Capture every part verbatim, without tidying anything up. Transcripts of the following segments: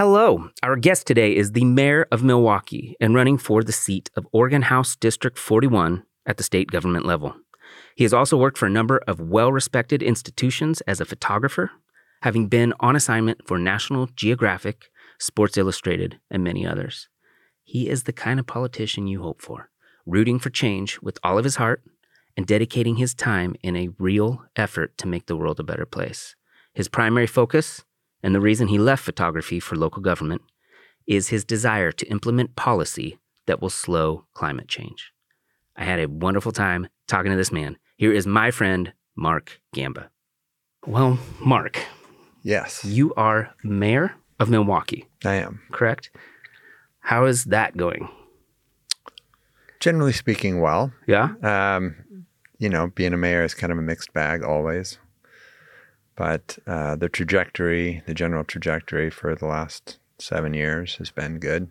Hello. Our guest today is the mayor of Milwaukee and running for the seat of Oregon House District forty-one at the state government level. He has also worked for a number of well-respected institutions as a photographer, having been on assignment for National Geographic, Sports Illustrated, and many others. He is the kind of politician you hope for, rooting for change with all of his heart and dedicating his time in a real effort to make the world a better place. His primary focus, and the reason he left photography for local government, is his desire to implement policy that will slow climate change. I had a wonderful time talking to this man. Here is my friend, Mark Gamba. Well, Mark. Yes. You are mayor of Milwaukee. I am. Correct? How is that going? Generally speaking, well. Yeah? Um, you know, being a mayor is kind of a mixed bag always. But uh, the trajectory, the general trajectory for the last seven years has been good.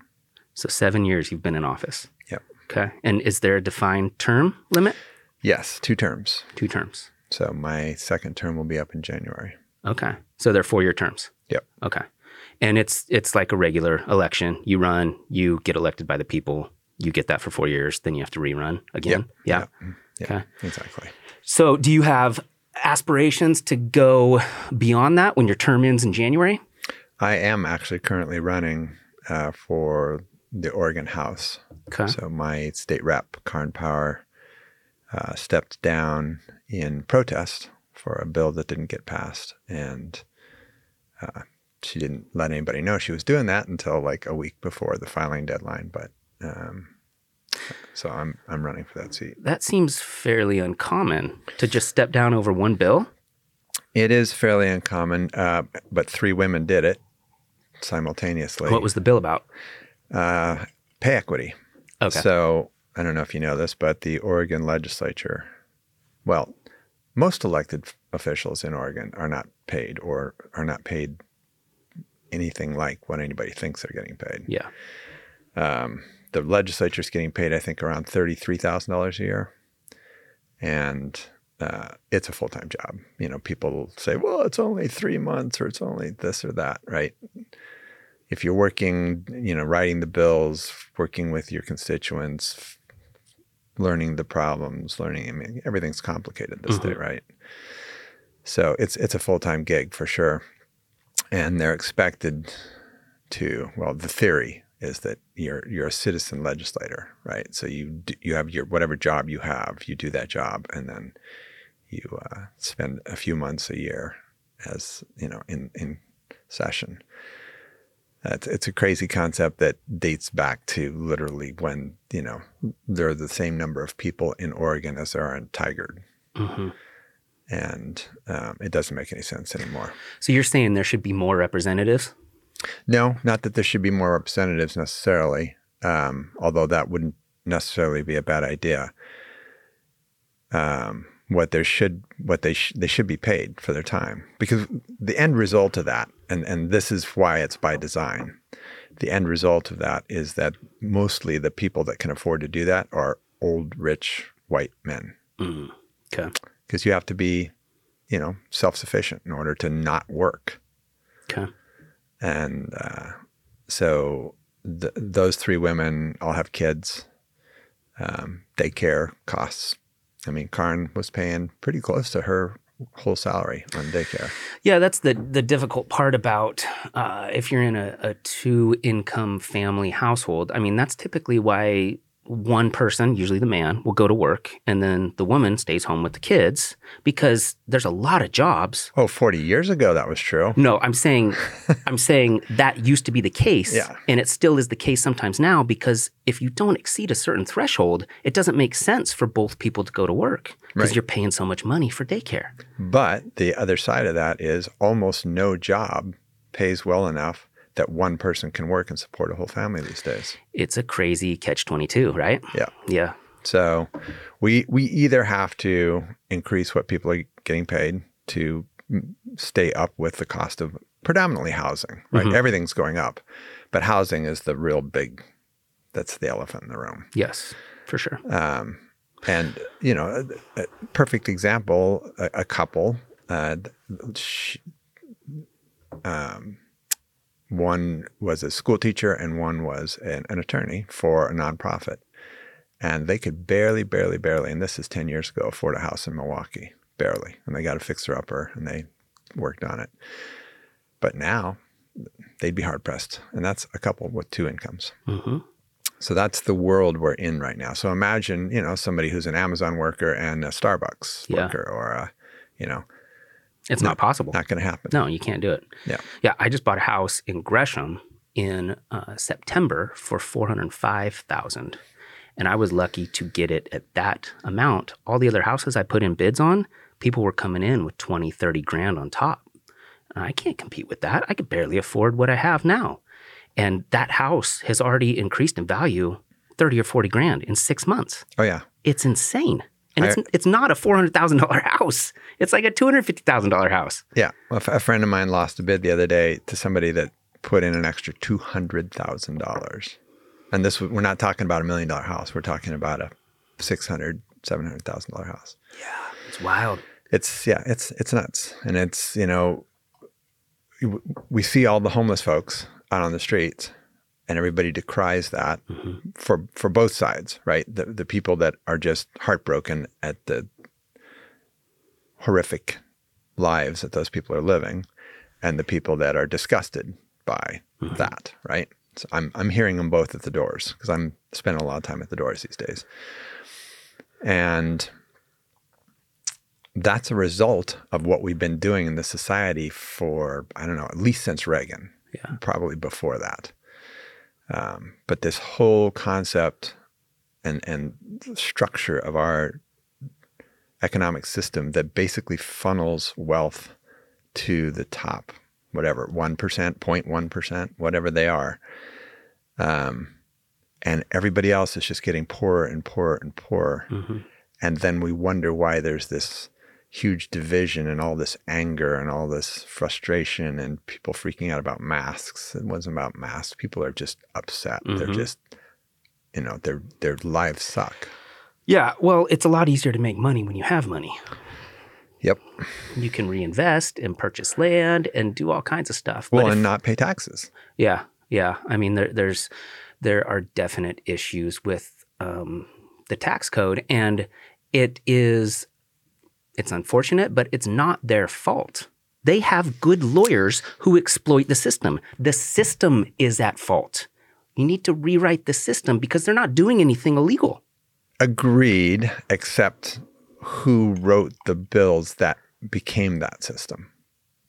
So seven years you've been in office. Yep. Okay. And is there a defined term limit? Yes, two terms. Two terms. So my second term will be up in January. Okay. So they're four-year terms? Yep. Okay. And it's it's like a regular election. You run, you get elected by the people, you get that for four years, then you have to rerun again? Yep. Yeah. Yep. Okay. Exactly. So do you have aspirations to go beyond that when your term ends in January? I am actually currently running uh, for the Oregon House. Okay. So my state rep, Karin Power, uh, stepped down in protest for a bill that didn't get passed. And uh, she didn't let anybody know she was doing that until like a week before the filing deadline. But um, so I'm I'm running for that seat. That seems fairly uncommon to just step down over one bill. It is fairly uncommon, uh, but three women did it simultaneously. What was the bill about? Uh, pay equity. Okay. So I don't know if you know this, but the Oregon legislature, well, most elected officials in Oregon are not paid or are not paid anything like what anybody thinks they're getting paid. Yeah. Um, the legislature's getting paid, I think, around thirty-three thousand dollars a year. And uh, it's a full-time job. You know, people say, well, it's only three months or it's only this or that, right? If you're working, you know, writing the bills, working with your constituents, learning the problems, learning, I mean, everything's complicated this mm-hmm. day, right? So it's it's a full-time gig for sure. And they're expected to, well, the theory is that you're you're a citizen legislator, right? So you do, you have your whatever job you have, you do that job, and then you uh, spend a few months a year as, you know, in, in session. Uh, it's, it's a crazy concept that dates back to literally when, you know, there are the same number of people in Oregon as there are in Tigard. Mm-hmm. And um, it doesn't make any sense anymore. So you're saying there should be more representatives? No, not that there should be more representatives necessarily, um, although that wouldn't necessarily be a bad idea. Um, what there should, what they sh- they should be paid for their time, because the end result of that, and and this is why it's by design. The end result of that is that mostly the people that can afford to do that are old, rich, white men. Mm, okay. Because you have to be, you know, self-sufficient in order to not work. Okay. And uh, so th- those three women all have kids. Um, daycare costs. I mean, Karin was paying pretty close to her whole salary on daycare. Yeah, that's the the difficult part about uh, if you're in a, a two-income family household. I mean, that's typically why one person, usually the man, will go to work, and then the woman stays home with the kids because there's a lot of jobs. Oh, forty years ago that was true. No, I'm saying I'm saying that used to be the case, yeah. And it still is the case sometimes now, because if you don't exceed a certain threshold, it doesn't make sense for both people to go to work because right. you're paying so much money for daycare. But the other side of that is almost no job pays well enough that one person can work and support a whole family these days. It's a crazy catch twenty-two, right? Yeah. Yeah. So we we either have to increase what people are getting paid to stay up with the cost of predominantly housing, right? Mm-hmm. Everything's going up, but housing is the real big, that's the elephant in the room. Yes, for sure. Um, and, you know, a, a perfect example, a, a couple, uh, she, um, One was a school teacher and one was an, an attorney for a nonprofit. And they could barely, barely, barely, and this is ten years ago, afford a house in Milwaukee, barely. And they got a fixer-upper and they worked on it. But now they'd be hard-pressed. And that's a couple with two incomes. Mm-hmm. So that's the world we're in right now. So imagine, you know, somebody who's an Amazon worker and a Starbucks yeah. worker or a, you know. It's not, not possible. Not going to happen. No, you can't do it. Yeah. Yeah. I just bought a house in Gresham in uh, September for four hundred five thousand dollars. And I was lucky to get it at that amount. All the other houses I put in bids on, people were coming in with twenty, thirty grand on top. And I can't compete with that. I could barely afford what I have now. And that house has already increased in value thirty or forty grand in six months. Oh, yeah. It's insane. And I, it's, it's not a four hundred thousand dollars house. It's like a two hundred fifty thousand dollars house. Yeah. Well, a friend of mine lost a bid the other day to somebody that put in an extra two hundred thousand dollars. And this, we're not talking about a million dollar house. We're talking about a six hundred thousand, seven hundred thousand dollars house. Yeah. It's wild. It's, yeah, it's, it's nuts. And it's, you know, we see all the homeless folks out on the streets and everybody decries that mm-hmm. for, for both sides, right? The, the people that are just heartbroken at the horrific lives that those people are living and the people that are disgusted by mm-hmm. that, right? So I'm I'm hearing them both at the doors because I'm spending a lot of time at the doors these days. And that's a result of what we've been doing in the society for, I don't know, at least since Reagan, yeah. probably before that. Um, but this whole concept and, and structure of our economic system that basically funnels wealth to the top, whatever, one percent, zero point one percent, whatever they are. Um, and everybody else is just getting poorer and poorer and poorer. Mm-hmm. And then we wonder why there's this huge division and all this anger and all this frustration and people freaking out about masks. It wasn't about masks. People are just upset. Mm-hmm. They're just, you know, their their lives suck. Yeah. Well, it's a lot easier to make money when you have money. Yep. You can reinvest and purchase land and do all kinds of stuff. Well, but if, and not pay taxes. Yeah. Yeah. I mean, there, there's, there are definite issues with um, the tax code, and it is, it's unfortunate, but it's not their fault. They have good lawyers who exploit the system. The system is at fault. You need to rewrite the system because they're not doing anything illegal. Agreed, except who wrote the bills that became that system?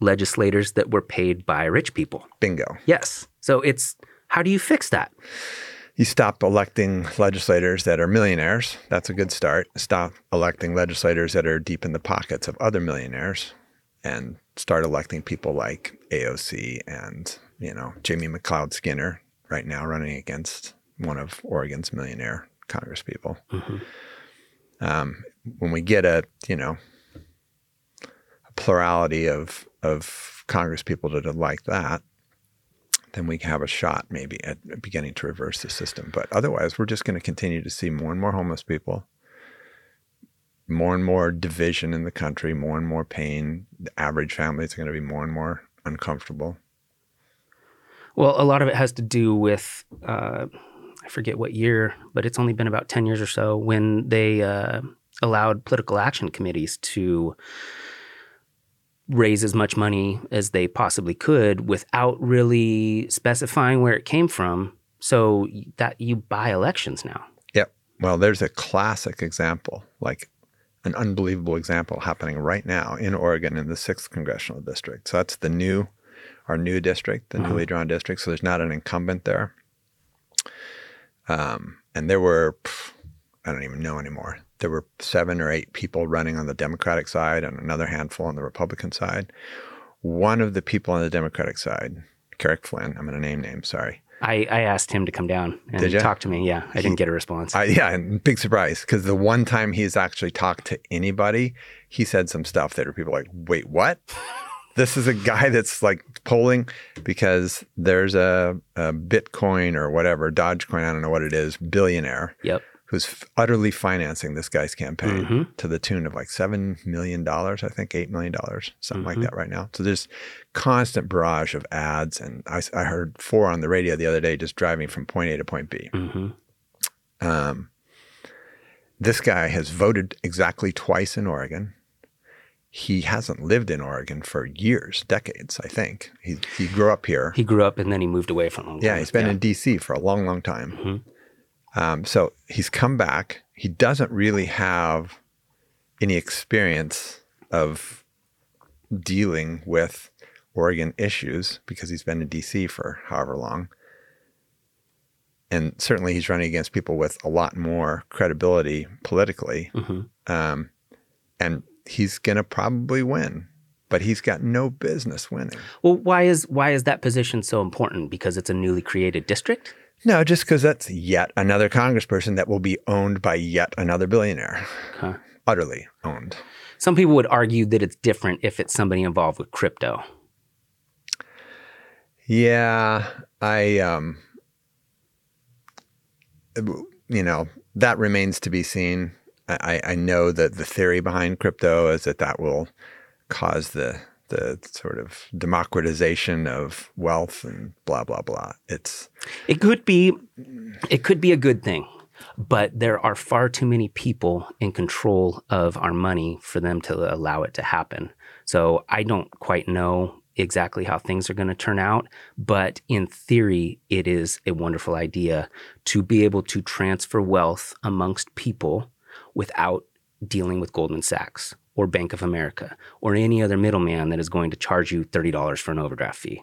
Legislators that were paid by rich people. Bingo. Yes. So it's, how do you fix that? You stop electing legislators that are millionaires. That's a good start. Stop electing legislators that are deep in the pockets of other millionaires and start electing people like A O C and, you know, Jamie McLeod Skinner right now running against one of Oregon's millionaire congresspeople. Mm-hmm. Um, when we get a, you know, a plurality of, of congresspeople that are like that, then we have a shot maybe at beginning to reverse the system. But otherwise, we're just going to continue to see more and more homeless people, more and more division in the country, more and more pain. The average families are going to be more and more uncomfortable. Well, a lot of it has to do with, uh, I forget what year, but it's only been about ten years or so when they uh, allowed political action committees to raise as much money as they possibly could without really specifying where it came from. So that you buy elections now. Yep. Well, there's a classic example, like an unbelievable example happening right now in Oregon in the sixth congressional district. So that's the new, our new district, the mm-hmm. newly drawn district. So there's not an incumbent there. Um, and there were, pff, I don't even know anymore. There were seven or eight people running on the Democratic side and another handful on the Republican side. One of the people on the Democratic side, Carrick Flynn, I'm going to name names, sorry. I, I asked him to come down and talk to me. Yeah, I he, didn't get a response. I, yeah, and big surprise, because the one time he's actually talked to anybody, he said some stuff that are people like, wait, what? This is a guy that's like polling because there's a, a Bitcoin or whatever, Dogecoin, I don't know what it is, billionaire. Yep. who's utterly financing this guy's campaign mm-hmm. to the tune of like seven million dollars, I think eight million dollars, something mm-hmm. like that right now. So there's constant barrage of ads. And I, I heard four on the radio the other day, just driving from point A to point B. Mm-hmm. Um, this guy has voted exactly twice in Oregon. He hasn't lived in Oregon for years, decades, I think. He, he grew up here. He grew up and then he moved away for a long time. Yeah, he's been yeah. in D C for a long, long time. Mm-hmm. Um, so he's come back. He doesn't really have any experience of dealing with Oregon issues because he's been in D C for however long. And certainly he's running against people with a lot more credibility politically. Mm-hmm. Um, and he's going to probably win, but he's got no business winning. Well, why is, why is that position so important? Because it's a newly created district? No, just because that's yet another congressperson that will be owned by yet another billionaire. Huh. Utterly owned. Some people would argue that it's different if it's somebody involved with crypto. Yeah, I, um, you know, that remains to be seen. I, I know that the theory behind crypto is that that will cause the the sort of democratization of wealth and blah, blah, blah. It's it could be it could be a good thing, but there are far too many people in control of our money for them to allow it to happen. So I don't quite know exactly how things are going to turn out, but in theory, it is a wonderful idea to be able to transfer wealth amongst people without dealing with Goldman Sachs or Bank of America, or any other middleman that is going to charge you thirty dollars for an overdraft fee.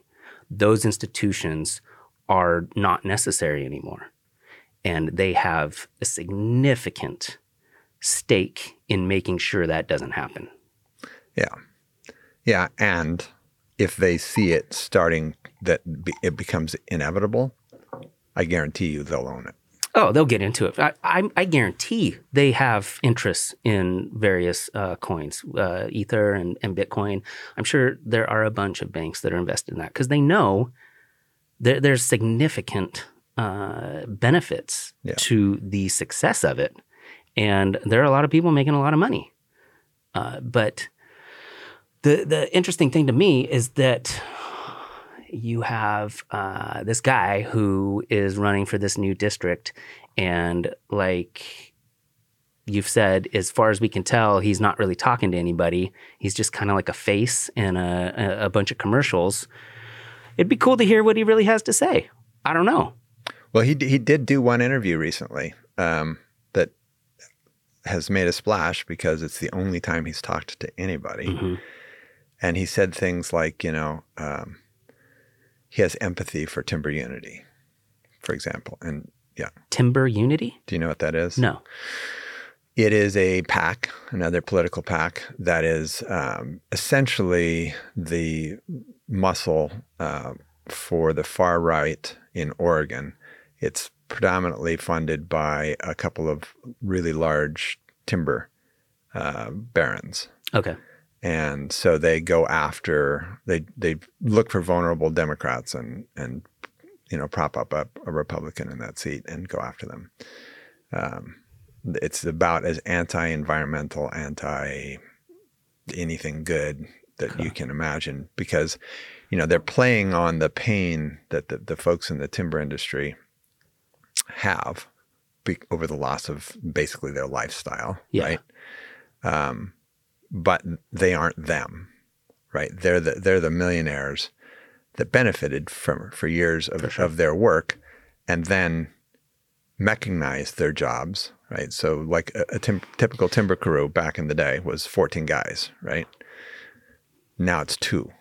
Those institutions are not necessary anymore. And they have a significant stake in making sure that doesn't happen. Yeah. Yeah, and if they see it starting that it becomes inevitable, I guarantee you they'll own it. Oh, they'll get into it. I, I, I guarantee they have interests in various uh, coins, uh, Ether and, and Bitcoin. I'm sure there are a bunch of banks that are invested in that because they know there, there's significant uh, benefits yeah. to the success of it. And there are a lot of people making a lot of money. Uh, but the, the interesting thing to me is that you have uh, this guy who is running for this new district and, like you've said, as far as we can tell, he's not really talking to anybody. He's just kind of like a face in a, a bunch of commercials. It'd be cool to hear what he really has to say. I don't know. Well, he, d- he did do one interview recently um, that has made a splash because it's the only time he's talked to anybody. Mm-hmm. And he said things like, you know, um, he has empathy for Timber Unity, for example. And yeah. Timber Unity? Do you know what that is? No. It is a PAC, another political PAC, that is um, essentially the muscle uh, for the far right in Oregon. It's predominantly funded by a couple of really large timber uh, barons. Okay. And so they go after, they they look for vulnerable Democrats and, and you know, prop up a, a Republican in that seat and go after them. Um, it's about as anti-environmental, anti-anything good that okay. you can imagine because, you know, they're playing on the pain that the, the folks in the timber industry have be- over the loss of basically their lifestyle, yeah. right? Um But they aren't them, right? They're the they're the millionaires that benefited from for years of, for sure. of their work, and then mechanized their jobs, right? So like a, a tim- typical timber crew back in the day was fourteen guys, right? Now it's two,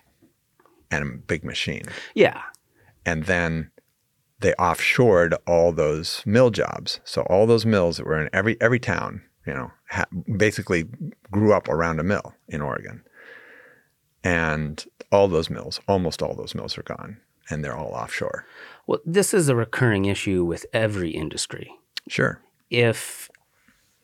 and a big machine. Yeah, and then they offshored all those mill jobs. So all those mills that were in every every town. You know, ha- basically grew up around a mill in Oregon. And all those mills, almost all those mills are gone and they're all offshore. Well, this is a recurring issue with every industry. Sure. If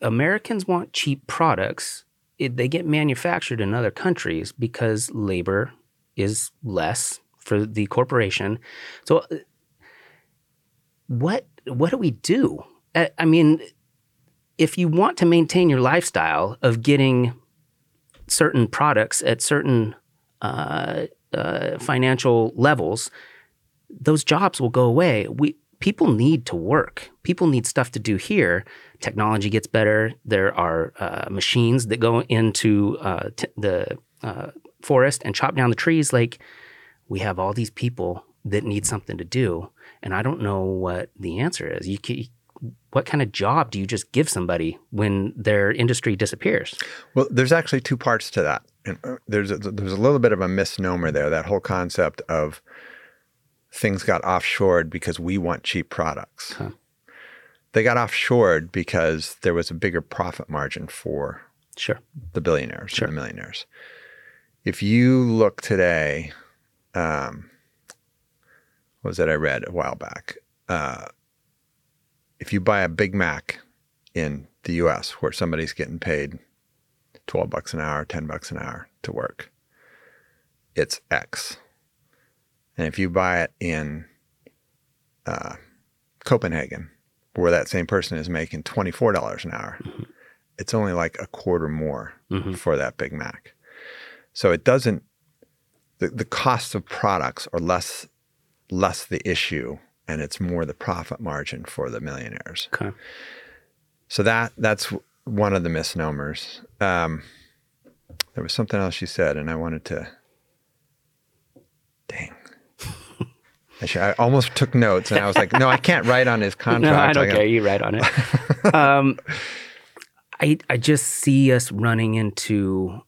Americans want cheap products, it, they get manufactured in other countries because labor is less for the corporation. So what, what do we do? I, I mean... if you want to maintain your lifestyle of getting certain products at certain uh, uh, financial levels, those jobs will go away. We people need to work. People need stuff to do here. Technology gets better. There are uh, machines that go into uh, t- the uh, forest and chop down the trees. Like, we have all these people that need something to do, and I don't know what the answer is. You can, what kind of job do you just give somebody when their industry disappears? Well, there's actually two parts to that. And there's a, there's a little bit of a misnomer there, that whole concept of things got offshored because we want cheap products. Huh. They got offshored because there was a bigger profit margin for sure the billionaires sure. and the millionaires. If you look today, um, what was that I read a while back? Uh, If you buy a Big Mac in the U S where somebody's getting paid twelve bucks an hour, ten bucks an hour to work, it's X. And if you buy it in uh, Copenhagen, where that same person is making twenty-four dollars an hour, mm-hmm. it's only like a quarter more mm-hmm. for that Big Mac. So it doesn't, the, the cost of products are less, less the issue, and it's more the profit margin for the millionaires. Okay. So that that's one of the misnomers. Um, there was something else you said, and I wanted to, dang. I, should, I almost took notes, and I was like, no, I can't write on his contract. No, I don't I care. You write on it. um, I I just see us running into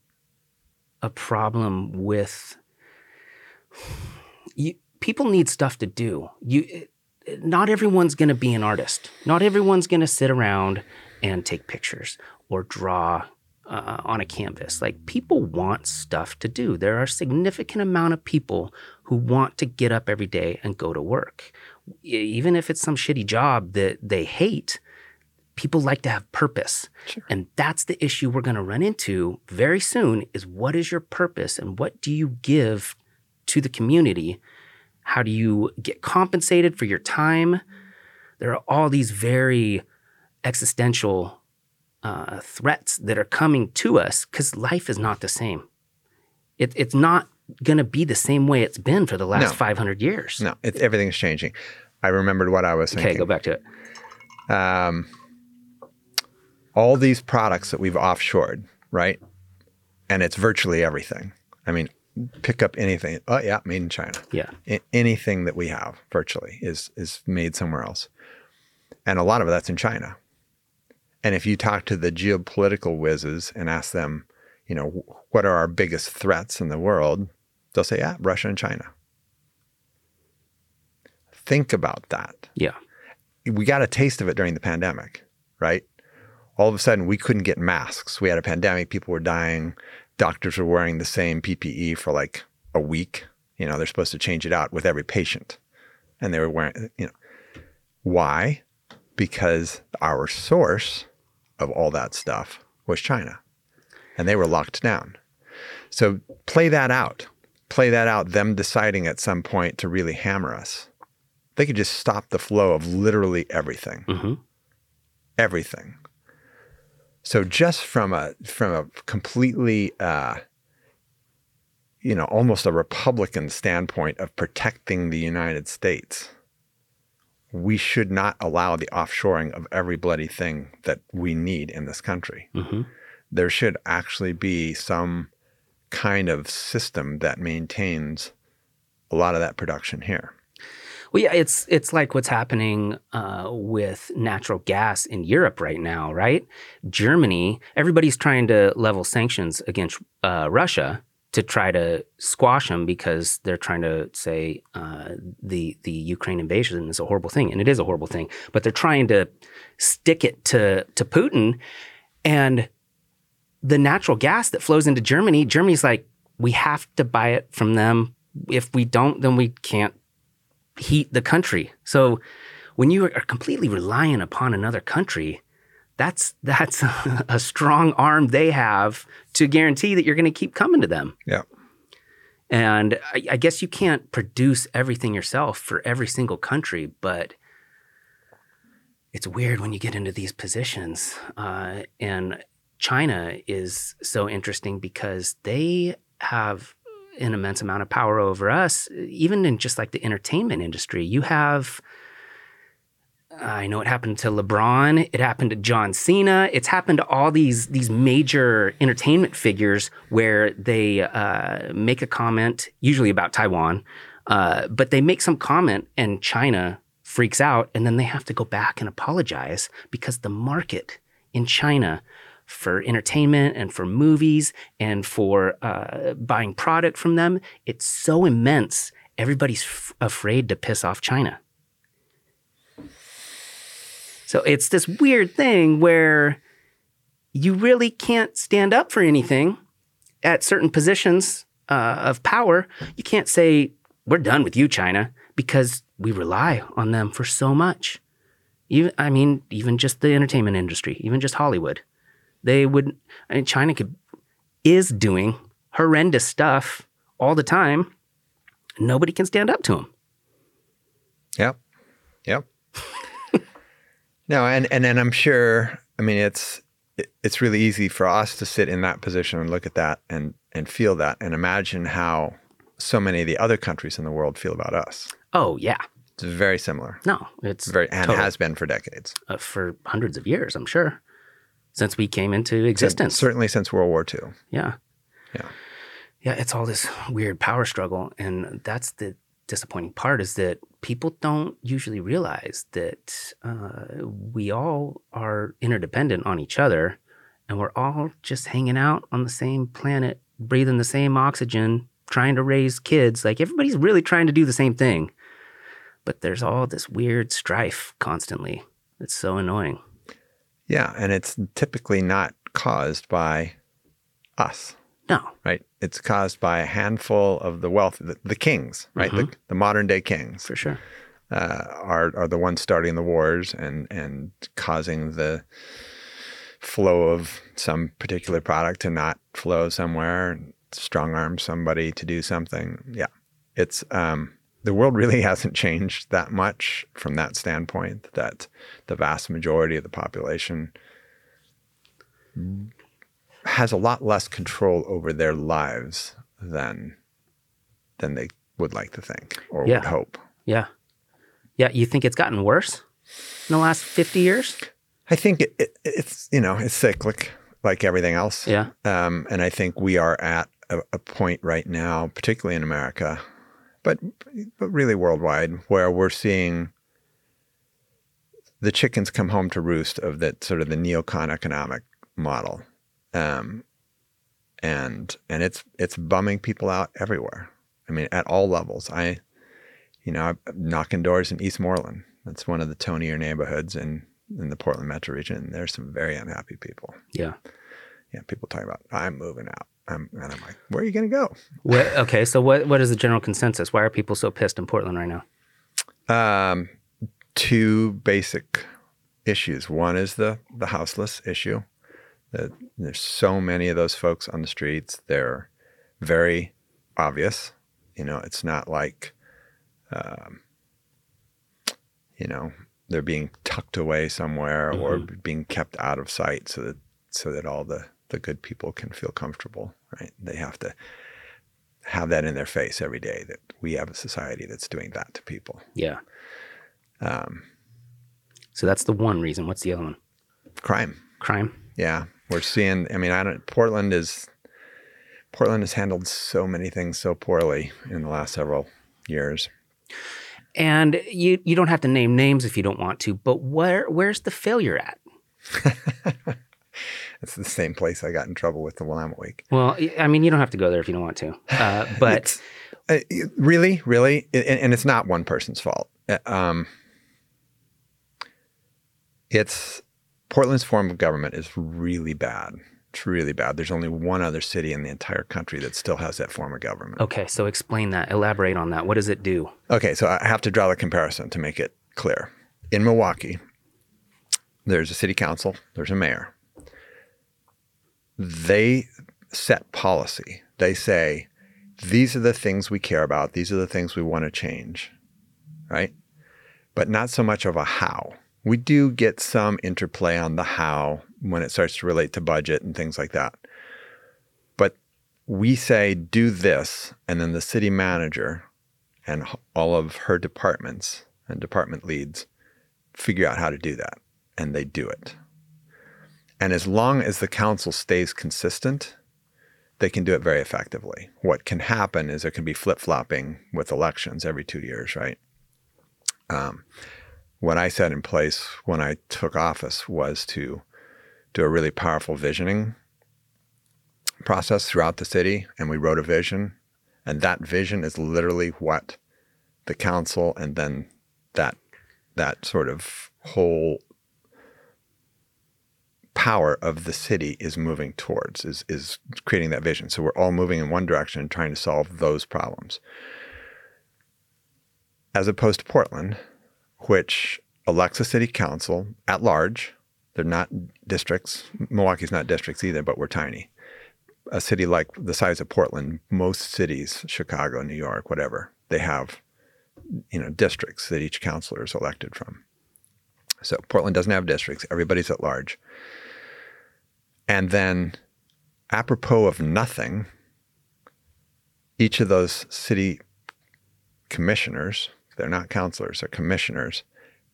a problem with... You, People need stuff to do. You, not everyone's going to be an artist. Not everyone's going to sit around and take pictures or draw uh, on a canvas. Like, people want stuff to do. There are a significant amount of people who want to get up every day and go to work. Even if it's some shitty job that they hate, people like to have purpose. Sure. And that's the issue we're going to run into very soon, is what is your purpose and what do you give to the community? How do you get compensated for your time? There are all these very existential uh, threats that are coming to us because life is not the same. It, it's not going to be the same way it's been for the last no. five hundred years. No, it, everything's changing. I remembered what I was thinking. Okay, go back to it. Um, all these products that we've offshored, right? And it's virtually everything. I mean, pick up anything. Oh yeah, made in China. Yeah. I- anything that we have virtually is is made somewhere else. And a lot of that's in China. And if you talk to the geopolitical whizzes and ask them, you know, what are our biggest threats in the world? They'll say, yeah, Russia and China. Think about that. Yeah. We got a taste of it during the pandemic, right? All of a sudden we couldn't get masks. We had a pandemic, people were dying. Doctors were wearing the same P P E for like a week. You know, they're supposed to change it out with every patient. And they were wearing, you know. Why? Because our source of all that stuff was China. And they were locked down. So play that out. Play that out, them deciding at some point to really hammer us. They could just stop the flow of literally everything. Mm-hmm. Everything. So just from a from a completely, uh, you know, almost a Republican standpoint of protecting the United States, we should not allow the offshoring of every bloody thing that we need in this country. Mm-hmm. There should actually be some kind of system that maintains a lot of that production here. Well, yeah, it's it's like what's happening uh, with natural gas in Europe right now, right? Germany, everybody's trying to level sanctions against uh, Russia to try to squash them because they're trying to say uh, the the Ukraine invasion is a horrible thing, and it is a horrible thing. But they're trying to stick it to to Putin, and the natural gas that flows into Germany, Germany's like, we have to buy it from them. If we don't, then we can't heat the country. So when you are completely relying upon another country, that's that's a, a strong arm they have to guarantee that you're going to keep coming to them. Yeah. And I, I guess you can't produce everything yourself for every single country, but it's weird when you get into these positions. Uh, and China is so interesting because they have an immense amount of power over us, even in just like the entertainment industry. You have, I know it happened to LeBron, it happened to John Cena, it's happened to all these these major entertainment figures where they uh, make a comment, usually about Taiwan, uh, but they make some comment and China freaks out, and then they have to go back and apologize because the market in China for entertainment and for movies and for uh, buying product from them, it's so immense, everybody's f- afraid to piss off China. So it's this weird thing where you really can't stand up for anything at certain positions uh, of power. You can't say, we're done with you, China, because we rely on them for so much. Even, I mean, even just the entertainment industry, even just Hollywood. They would, I mean, China could, is doing horrendous stuff all the time. Nobody can stand up to them. Yep. Yep. No, and, and and I'm sure, I mean, it's it, it's really easy for us to sit in that position and look at that and, and feel that and imagine how so many of the other countries in the world feel about us. Oh, yeah. It's very similar. No, it's very, and totally, has been for decades. Uh, for hundreds of years, I'm sure, since we came into existence. So, certainly since World War Two. Yeah. Yeah. Yeah, it's all this weird power struggle, and that's the disappointing part, is that people don't usually realize that uh, we all are interdependent on each other, and we're all just hanging out on the same planet, breathing the same oxygen, trying to raise kids. Like, everybody's really trying to do the same thing, but there's all this weird strife constantly. It's so annoying. Yeah, and it's typically not caused by us. No. Right? It's caused by a handful of the wealth, the, the kings, right? Mm-hmm. The, the modern day kings. For sure. Uh, are are the ones starting the wars and, and causing the flow of some particular product to not flow somewhere, and strong arm somebody to do something. Yeah. It's um, the world really hasn't changed that much from that standpoint, that the vast majority of the population has a lot less control over their lives than than they would like to think or yeah. would hope. Yeah. Yeah. You think it's gotten worse in the last fifty years? I think it, it, it's, you know, it's cyclic like everything else. Yeah. Um, and I think we are at a, a point right now, particularly in America, but but really worldwide, where we're seeing the chickens come home to roost of that sort of the neocon economic model. Um, and, and it's, it's bumming people out everywhere. I mean, at all levels. I, you know, I'm knocking doors in Eastmoreland. That's one of the tonier neighborhoods in, in the Portland metro region. There's some very unhappy people. Yeah. Yeah. People talking about, I'm moving out. I'm, and I'm like, where are you going to go? What, okay. So what, what is the general consensus? Why are people so pissed in Portland right now? Um, two basic issues. One is the, the houseless issue. Uh, there's so many of those folks on the streets. They're very obvious. You know, it's not like, um, you know, they're being tucked away somewhere mm-hmm. or being kept out of sight so that so that all the, the good people can feel comfortable, right? They have to have that in their face every day, that we have a society that's doing that to people. Yeah. Um, so that's the one reason. What's the other one? Crime. Crime. Yeah. We're seeing, I mean, I don't, Portland is, Portland has handled so many things so poorly in the last several years. And you, you don't have to name names if you don't want to, but where, where's the failure at? It's the same place I got in trouble with the Willamette Week. Well, I mean, you don't have to go there if you don't want to, uh, but. Uh, really, really, and, and it's not one person's fault. Uh, um, it's. Portland's form of government is really bad. It's really bad. There's only one other city in the entire country that still has that form of government. Okay, so explain that. Elaborate on that. What does it do? Okay, so I have to draw the comparison to make it clear. In Milwaukee, there's a city council. There's a mayor. They set policy. They say, these are the things we care about. These are the things we want to change, right? But not so much of a how. we do get some interplay on the how when it starts to relate to budget and things like that. But we say, do this, and then the city manager and all of her departments and department leads figure out how to do that, and they do it. And as long as the council stays consistent, they can do it very effectively. What can happen is there can be flip-flopping with elections every two years, right? Um, what I set in place when I took office was to do a really powerful visioning process throughout the city, and we wrote a vision, and that vision is literally what the council and then that that sort of whole power of the city is moving towards, is is creating that vision. So we're all moving in one direction and trying to solve those problems. As opposed to Portland, which elects a city council at large. They're not districts. Milwaukee's not districts either, but we're tiny. A city like the size of Portland, most cities, Chicago, New York, whatever, they have, you know, districts that each councilor is elected from. So Portland doesn't have districts. Everybody's at large. And then, apropos of nothing, each of those city commissioners, they're not councilors, they're commissioners,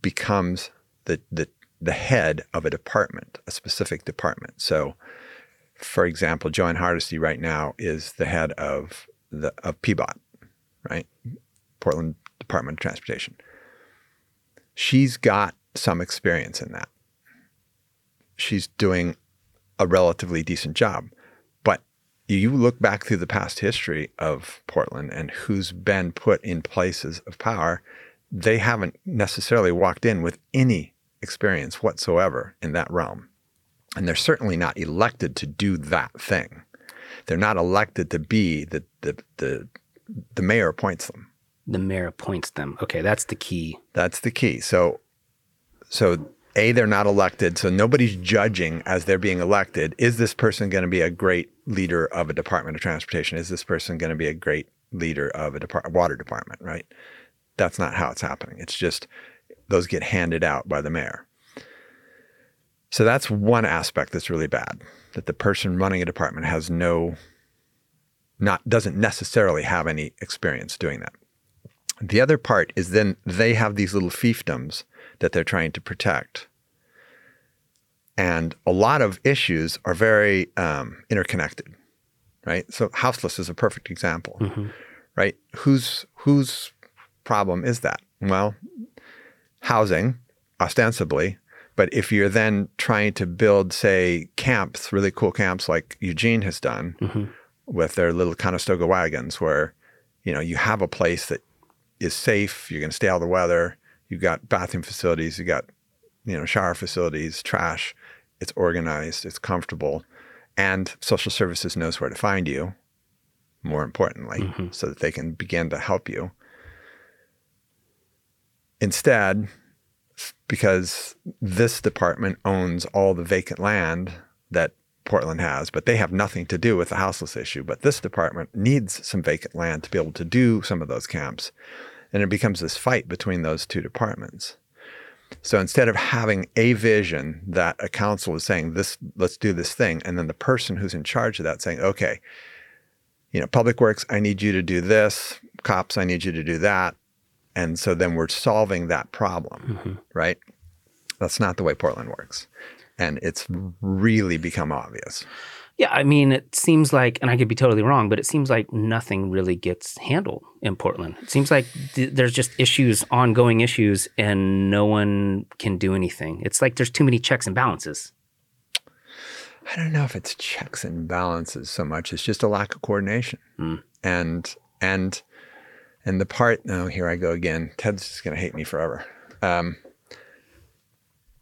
becomes the, the, the head of a department, a specific department. So, for example, Joanne Hardesty right now is the head of the of P B O T, right? Portland Department of Transportation. She's got some experience in that. She's doing a relatively decent job. But you look back through the past history of Portland and who's been put in places of power, they haven't necessarily walked in with any experience whatsoever in that realm. And they're certainly not elected to do that thing. They're not elected to be the the the, the mayor appoints them. The mayor appoints them. Okay, that's the key. That's the key. So So A, they're not elected, so nobody's judging as they're being elected, is this person going to be a great leader of a Department of Transportation? Is this person going to be a great leader of a depart- water department, right? That's not how it's happening. It's just those get handed out by the mayor. So that's one aspect that's really bad, that the person running a department has no, not doesn't necessarily have any experience doing that. The other part is then they have these little fiefdoms that they're trying to protect. And a lot of issues are very um, interconnected, right? So houseless is a perfect example, mm-hmm. right? Whose whose problem is that? Well, housing, ostensibly, but if you're then trying to build, say, camps, really cool camps like Eugene has done mm-hmm. with their little Conestoga wagons where, you know, you have a place that is safe, you're gonna stay out of the weather, you've got bathroom facilities, you got, you know, shower facilities, trash, it's organized, it's comfortable, and social services knows where to find you, more importantly, mm-hmm. so that they can begin to help you. Instead, because this department owns all the vacant land that Portland has, but they have nothing to do with the houseless issue, but this department needs some vacant land to be able to do some of those camps. And it becomes this fight between those two departments. So instead of having a vision that a council is saying, this, let's do this thing, and then the person who's in charge of that saying, okay, you know, Public Works, I need you to do this. Cops, I need you to do that. And so then we're solving that problem, mm-hmm. right? That's not the way Portland works. And it's really become obvious. Yeah, I mean, it seems like, and I could be totally wrong, but it seems like nothing really gets handled in Portland. It seems like th- there's just issues, ongoing issues, and no one can do anything. It's like there's too many checks and balances. I don't know if it's checks and balances so much. It's just a lack of coordination. Mm. And and and the part, no, here I go again. Ted's just going to hate me forever. Um,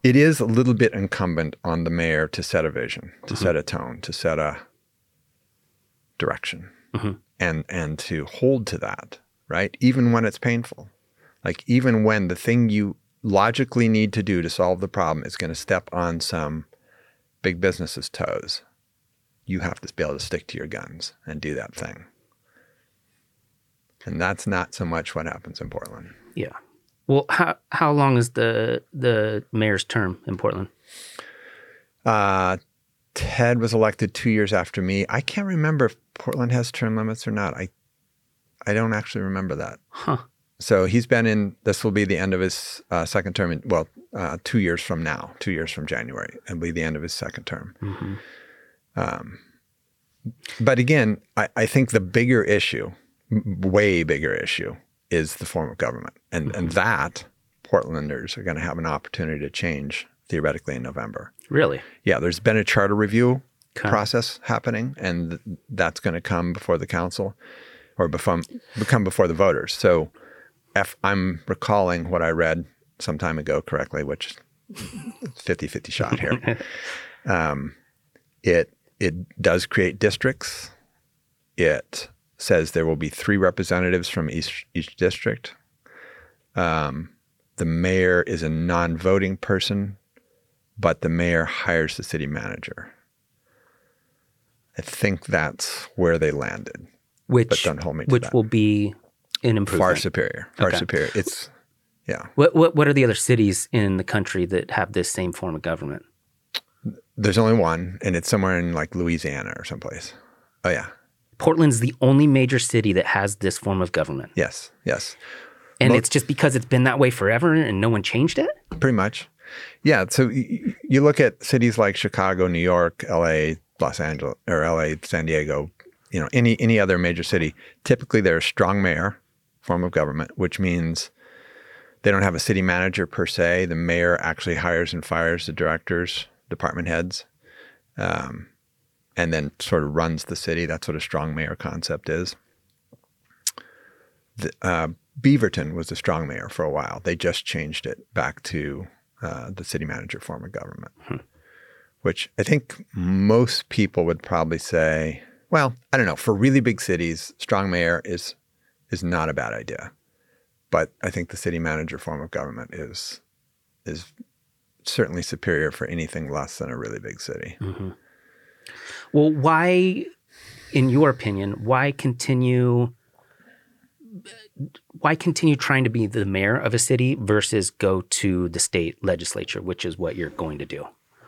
It is a little bit incumbent on the mayor to set a vision, to mm-hmm. set a tone, to set a direction, mm-hmm. and and to hold to that, right? Even when it's painful. Like even when the thing you logically need to do to solve the problem is going to step on some big business's toes, you have to be able to stick to your guns and do that thing. And that's not so much what happens in Portland. Yeah. Well, how how long is the the mayor's term in Portland? Uh, Ted was elected two years after me. I can't remember if Portland has term limits or not. I I don't actually remember that. Huh. So he's been in, this will be the end of his uh, second term, in, well, uh, two years from now, two years from January, it'll be the end of his second term. Mm-hmm. Um, but again, I, I think the bigger issue, way bigger issue, is the form of government. And, mm-hmm. and that Portlanders are going to have an opportunity to change theoretically in November. Really? Yeah, there's been a charter review okay. process happening, and th- that's going to come before the council or become, become before the voters. So if I'm recalling what I read some time ago correctly, which fifty-fifty shot here, um, it it does create districts. It says there will be three representatives from each, each district. Um, the mayor is a non-voting person, but the mayor hires the city manager. I think that's where they landed. Which, but don't hold me to which that. Will be an improvement. Far superior. Far okay. superior. It's, yeah. What, what what are the other cities in the country that have this same form of government? There's only one, and it's somewhere in like Louisiana or someplace. Oh, yeah. Portland's the only major city that has this form of government. Yes, yes. And Mo- it's just because it's been that way forever and no one changed it? Pretty much. Yeah, so y- you look at cities like Chicago, New York, L A, Los Angeles, or L A, San Diego, you know, any any other major city, typically they're a strong mayor form of government, which means they don't have a city manager per se. The mayor actually hires and fires the directors, department heads, um, and then sort of runs the city. That's what a strong mayor concept is. The, uh, Beaverton was a strong mayor for a while. They just changed it back to uh, the city manager form of government, hmm. which I think most people would probably say, well, I don't know. For really big cities, strong mayor is is not a bad idea. But I think the city manager form of government is is certainly superior for anything less than a really big city. Mm-hmm. Well, why, in your opinion, why continue why continue trying to be the mayor of a city versus go to the state legislature, which is what you're going to do?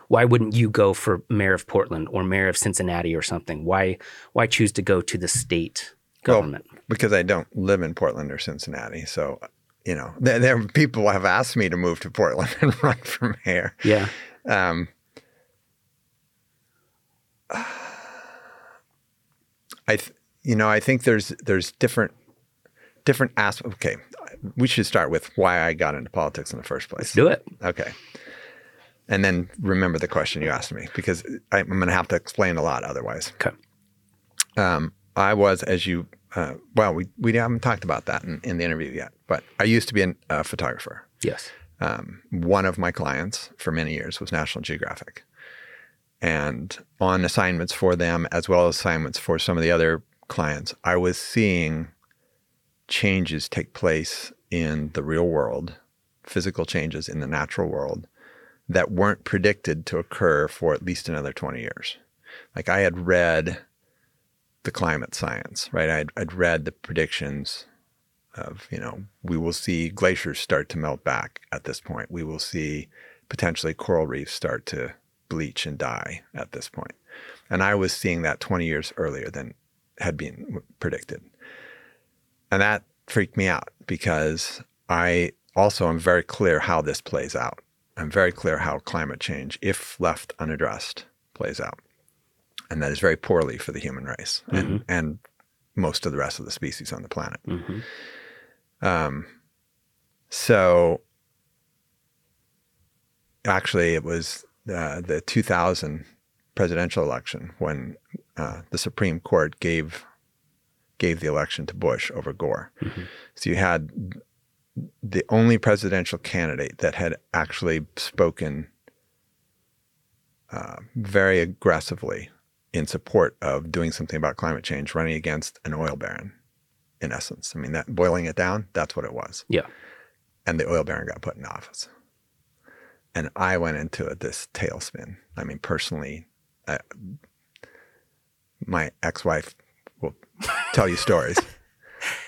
Why wouldn't you go for mayor of Portland or mayor of Cincinnati or something? Why why choose to go to the state government? Well, because I don't live in Portland or Cincinnati. So, you know, there, there people have asked me to move to Portland and run for mayor. Yeah. Um, I, th- you know, I think there's there's different different aspects. Okay, we should start with why I got into politics in the first place. Let's do it. Okay. And then remember the question you asked me, because I'm going to have to explain a lot otherwise. Okay. Um, I was, as you, uh, well, we, we haven't talked about that in, in the interview yet, but I used to be an, a photographer. Yes. Um, one of my clients for many years was National Geographic. And on assignments for them, as well as assignments for some of the other clients, I was seeing changes take place in the real world, physical changes in the natural world, that weren't predicted to occur for at least another twenty years. Like I had read the climate science, right? I'd, I'd read the predictions of, you know, we will see glaciers start to melt back at this point. We will see potentially coral reefs start to bleach and die at this point. And I was seeing that twenty years earlier than had been predicted. And that freaked me out because I also am very clear how this plays out. I'm very clear how climate change, if left unaddressed, plays out. And that is very poorly for the human race mm-hmm. and, and most of the rest of the species on the planet. Mm-hmm. Um, so actually it was uh, the two thousand presidential election when uh, the Supreme Court gave, gave the election to Bush over Gore. Mm-hmm. So you had the only presidential candidate that had actually spoken uh, very aggressively in support of doing something about climate change, running against an oil baron, in essence. I mean, that boiling it down, that's what it was. Yeah. And the oil baron got put in office. And I went into it, this tailspin. I mean, personally, I, my ex-wife will tell you stories.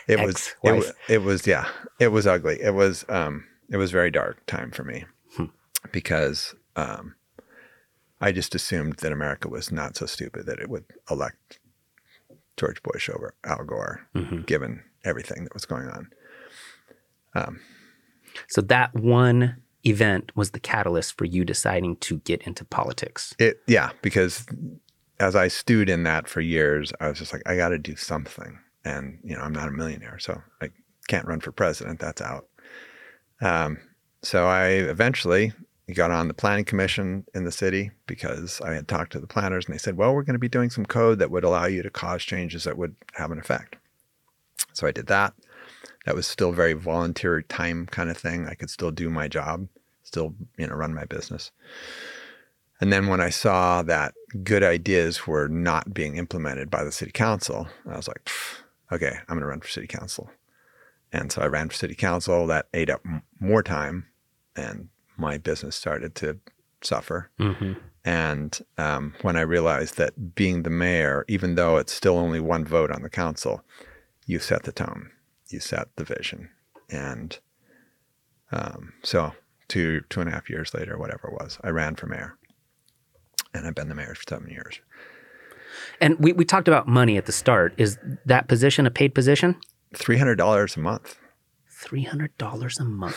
It was, it was, it was, yeah, it was ugly. It was, um, it was very dark time for me hmm. because, um, I just assumed that America was not so stupid that it would elect George Bush over Al Gore, mm-hmm. given everything that was going on. Um, so that one event was the catalyst for you deciding to get into politics. It, yeah, because as I stewed in that for years, I was just like, I got to do something. And, you know, I'm not a millionaire, so I can't run for president. That's out. Um, so I eventually got on the planning commission in the city because I had talked to the planners and they said, well, we're going to be doing some code that would allow you to cause changes that would have an effect. So I did that. That was still very volunteer time kind of thing. I could still do my job, still, you know, run my business. And then when I saw that good ideas were not being implemented by the city council, I was like, okay, I'm going to run for city council. And so I ran for city council. That ate up m- more time and my business started to suffer. Mm-hmm. And um, when I realized that being the mayor, even though it's still only one vote on the council, you set the tone. You set the vision. And um, so two, two and a half years later, whatever it was, I ran for mayor. And I've been the mayor for seven years. And we, we talked about money at the start. Is that position a paid position? three hundred dollars a month. three hundred dollars a month?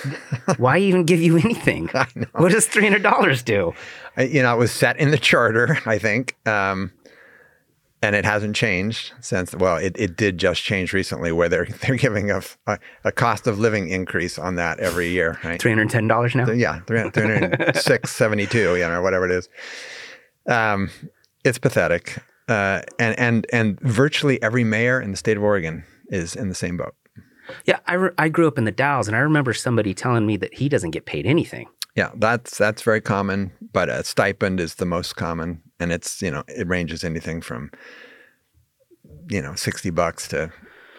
Why even give you anything? I know. What does three hundred dollars do? I, you know, it was set in the charter, I think. Um, and it hasn't changed since, well, it, it did just change recently where they're they're giving a, a, a cost of living increase on that every year, right? three hundred ten dollars now? So, yeah, three hundred six dollars and seventy-two cents, you know, whatever it is. Um, it's pathetic. Uh, and, and, and virtually every mayor in the state of Oregon is in the same boat. Yeah. I, re- I grew up in the Dalles and I remember somebody telling me that he doesn't get paid anything. Yeah. That's, that's very common, but a stipend is the most common and it's, you know, it ranges anything from, you know, sixty bucks to,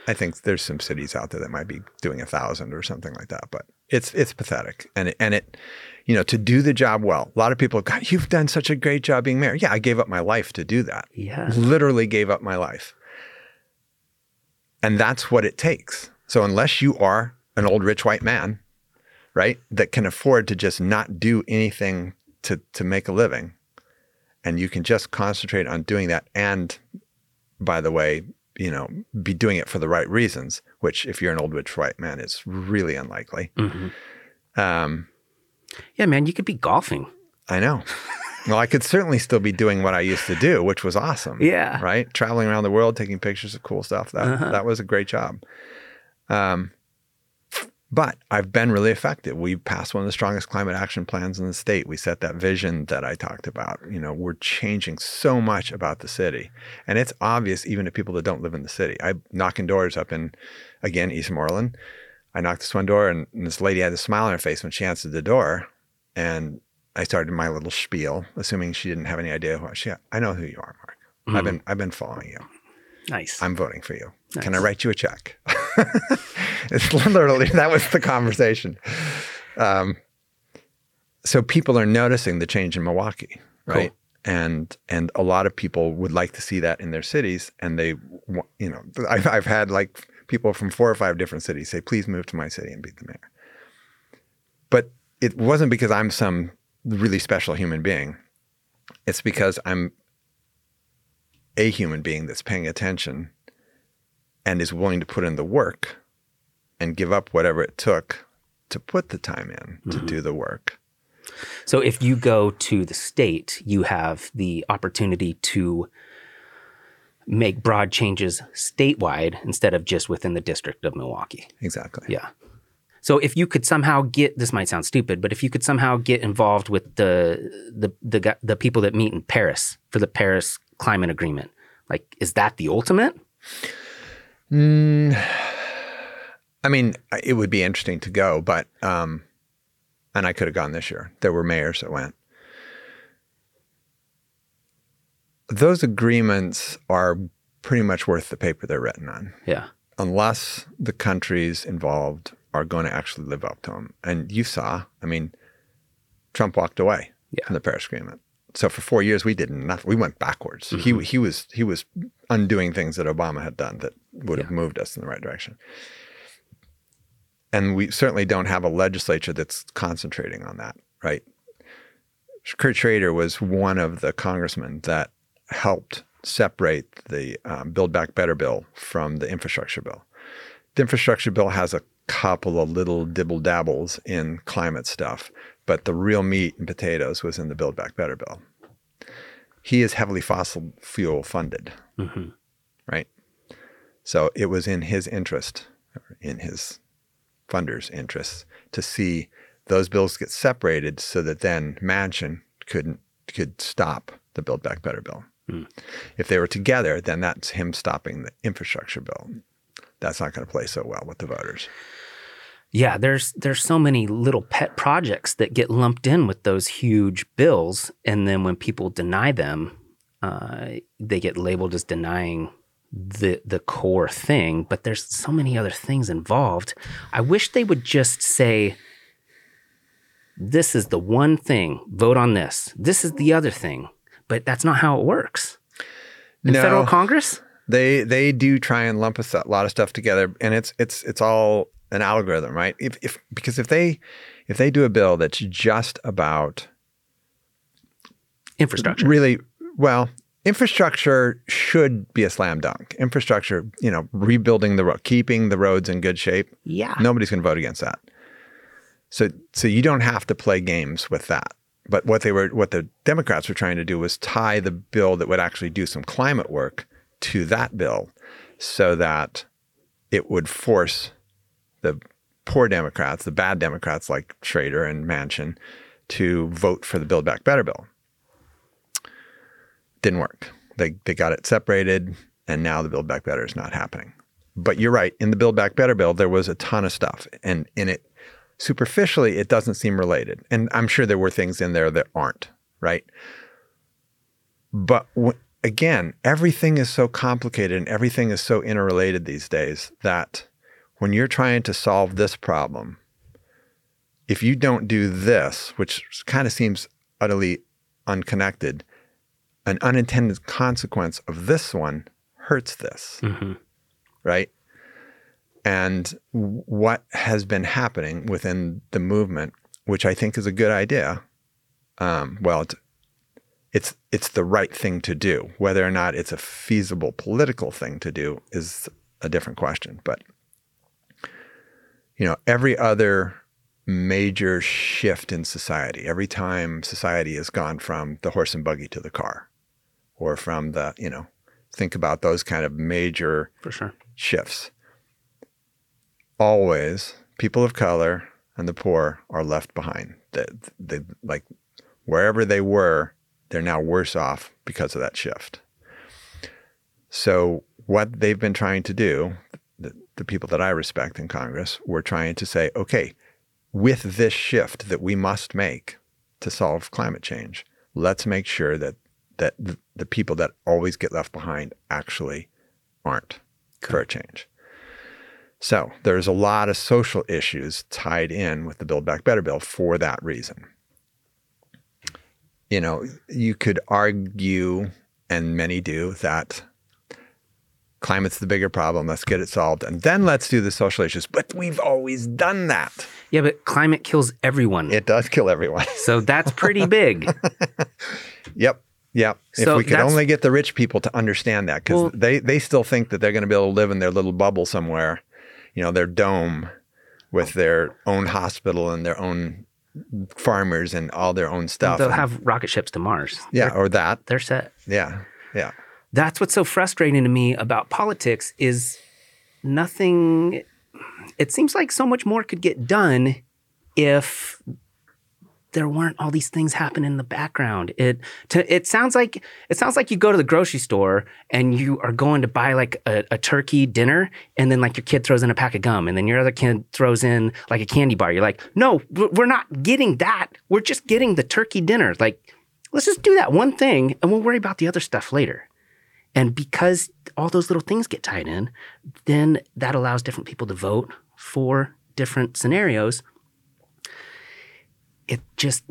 I think there's some cities out there that might be doing a thousand or something like that, but it's, it's pathetic. And it, and it, you know, to do the job well. A lot of people, God, you've done such a great job being mayor. Yeah, I gave up my life to do that. Yeah. Literally gave up my life. And that's what it takes. So unless you are an old rich white man, right, that can afford to just not do anything to, to make a living, and you can just concentrate on doing that and, by the way, you know, be doing it for the right reasons, which if you're an old rich white man, it's really unlikely. Mm-hmm. Um, Yeah, man, you could be golfing. I know. Well, I could certainly still be doing what I used to do, which was awesome. Yeah. Right? Traveling around the world, taking pictures of cool stuff. That uh-huh. that was a great job. Um, but I've been really effective. We passed one of the strongest climate action plans in the state. We set that vision that I talked about. You know, we're changing so much about the city. And it's obvious even to people that don't live in the city. I'm knocking doors up in, again, Eastmoreland. I knocked this one door and this lady had a smile on her face when she answered the door. And I started my little spiel, assuming she didn't have any idea who I was. She, I know who you are, Mark. Mm-hmm. I've been I've been following you. Nice. I'm voting for you. Nice. Can I write you a check? It's literally, that was the conversation. Um, so people are noticing the change in Milwaukee, right? Cool. And and a lot of people would like to see that in their cities. And they, you know, I've, I've had like, people from four or five different cities say, please move to my city and be the mayor. But it wasn't because I'm some really special human being. It's because I'm a human being that's paying attention and is willing to put in the work and give up whatever it took to put the time in, mm-hmm. to do the work. So if you go to the state, you have the opportunity to make broad changes statewide instead of just within the district of Milwaukee. Exactly. Yeah. So if you could somehow get, this might sound stupid, but if you could somehow get involved with the the the, the people that meet in Paris for the Paris Climate Agreement, like, is that the ultimate? Mm, I mean, it would be interesting to go, but, um, and I could have gone this year. There were mayors that went. Those agreements are pretty much worth the paper they're written on. Yeah. Unless the countries involved are going to actually live up to them. And you saw, I mean, Trump walked away yeah. from the Paris Agreement. So for four years, we did nothing. We went backwards. Mm-hmm. He he was he was undoing things that Obama had done that would yeah. have moved us in the right direction. And we certainly don't have a legislature that's concentrating on that, right? Kurt Schrader was one of the congressmen that helped separate the um, Build Back Better bill from the infrastructure bill. The infrastructure bill has a couple of little dibble dabbles in climate stuff, but the real meat and potatoes was in the Build Back Better bill. He is heavily fossil fuel funded, mm-hmm. right? So it was in his interest, in his funders' interests, to see those bills get separated so that then Manchin couldn't could stop the Build Back Better bill. Mm. If they were together, then that's him stopping the infrastructure bill. That's not going to play so well with the voters. Yeah, there's there's so many little pet projects that get lumped in with those huge bills, and then when people deny them, uh, they get labeled as denying the the core thing. But there's so many other things involved. I wish they would just say, this is the one thing, vote on this. This is the other thing. But that's not how it works. In no, federal Congress? They they do try and lump a lot of stuff together, and it's it's it's all an algorithm, right? If if because if they if they do a bill that's just about infrastructure. Really, well, infrastructure should be a slam dunk. Infrastructure, you know, rebuilding the road, keeping the roads in good shape. Yeah. Nobody's going to vote against that. So so you don't have to play games with that. But what they were, what the Democrats were trying to do was tie the bill that would actually do some climate work to that bill so that it would force the poor Democrats, the bad Democrats like Schrader and Manchin, to vote for the Build Back Better bill. Didn't work. They they got it separated, and now the Build Back Better is not happening. But you're right, in the Build Back Better bill, there was a ton of stuff, and in it, superficially, it doesn't seem related. And I'm sure there were things in there that aren't, right? But w- again, everything is so complicated and everything is so interrelated these days that when you're trying to solve this problem, if you don't do this, which kind of seems utterly unconnected, an unintended consequence of this one hurts this, mm-hmm. right? And what has been happening within the movement, which I think is a good idea, um, well, it's, it's it's the right thing to do. Whether or not it's a feasible political thing to do is a different question. But you know, every other major shift in society, every time society has gone from the horse and buggy to the car, or from the, you know, think about those kind of major For sure. shifts. Always, people of color and the poor are left behind. They, they, like, wherever they were, they're now worse off because of that shift. So what they've been trying to do, the, the people that I respect in Congress, were trying to say, okay, with this shift that we must make to solve climate change, let's make sure that, that the, the people that always get left behind actually aren't okay. for a change. So there's a lot of social issues tied in with the Build Back Better bill for that reason. You know, you could argue, and many do, that climate's the bigger problem, let's get it solved, and then let's do the social issues. But we've always done that. Yeah, but climate kills everyone. It does kill everyone. So that's pretty big. Yep. Yeah, so if we could only get the rich people to understand that, because well, they, they still think that they're going to be able to live in their little bubble somewhere, you know, their dome with their own hospital and their own farmers and all their own stuff. They'll and, have rocket ships to Mars. Yeah, they're, or that. They're set. Yeah, yeah. That's what's so frustrating to me about politics is nothing, it seems like so much more could get done if there weren't all these things happening in the background. It to, it sounds like it sounds like you go to the grocery store and you are going to buy like a, a turkey dinner, and then like your kid throws in a pack of gum, and then your other kid throws in like a candy bar. You're like, no, we're not getting that. We're just getting the turkey dinner. Like, let's just do that one thing, and we'll worry about the other stuff later. And because all those little things get tied in, then that allows different people to vote for different scenarios. It just,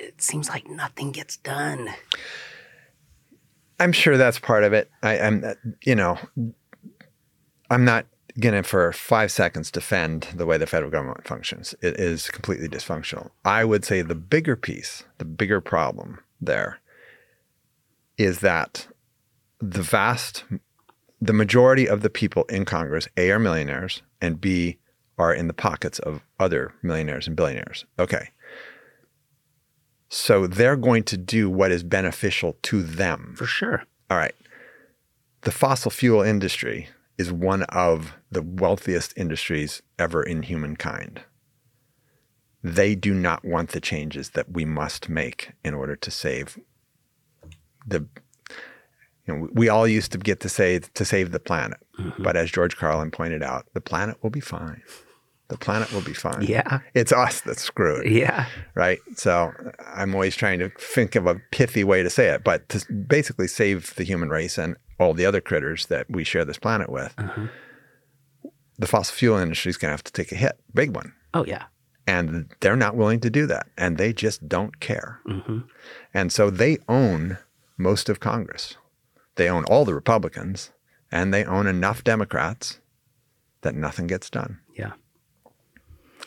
it seems like nothing gets done. I'm sure that's part of it. I, I'm, you know, I'm not going to for five seconds defend the way the federal government functions. It is completely dysfunctional. I would say the bigger piece, the bigger problem there is that the vast, the majority of the people in Congress, A, are millionaires, and B, are in the pockets of other millionaires and billionaires. Okay. So they're going to do what is beneficial to them. For sure. All right. The fossil fuel industry is one of the wealthiest industries ever in humankind. They do not want the changes that we must make in order to save the, you know, we all used to get to say to save the planet. Mm-hmm. But as George Carlin pointed out, the planet will be fine. The planet will be fine. Yeah. It's us that's screwed. Yeah. Right? So I'm always trying to think of a pithy way to say it, but to basically save the human race and all the other critters that we share this planet with, uh-huh. the fossil fuel industry is going to have to take a hit, big one. Oh, yeah. And they're not willing to do that. And they just don't care. Mm-hmm. And so they own most of Congress. They own all the Republicans, and they own enough Democrats that nothing gets done. Yeah.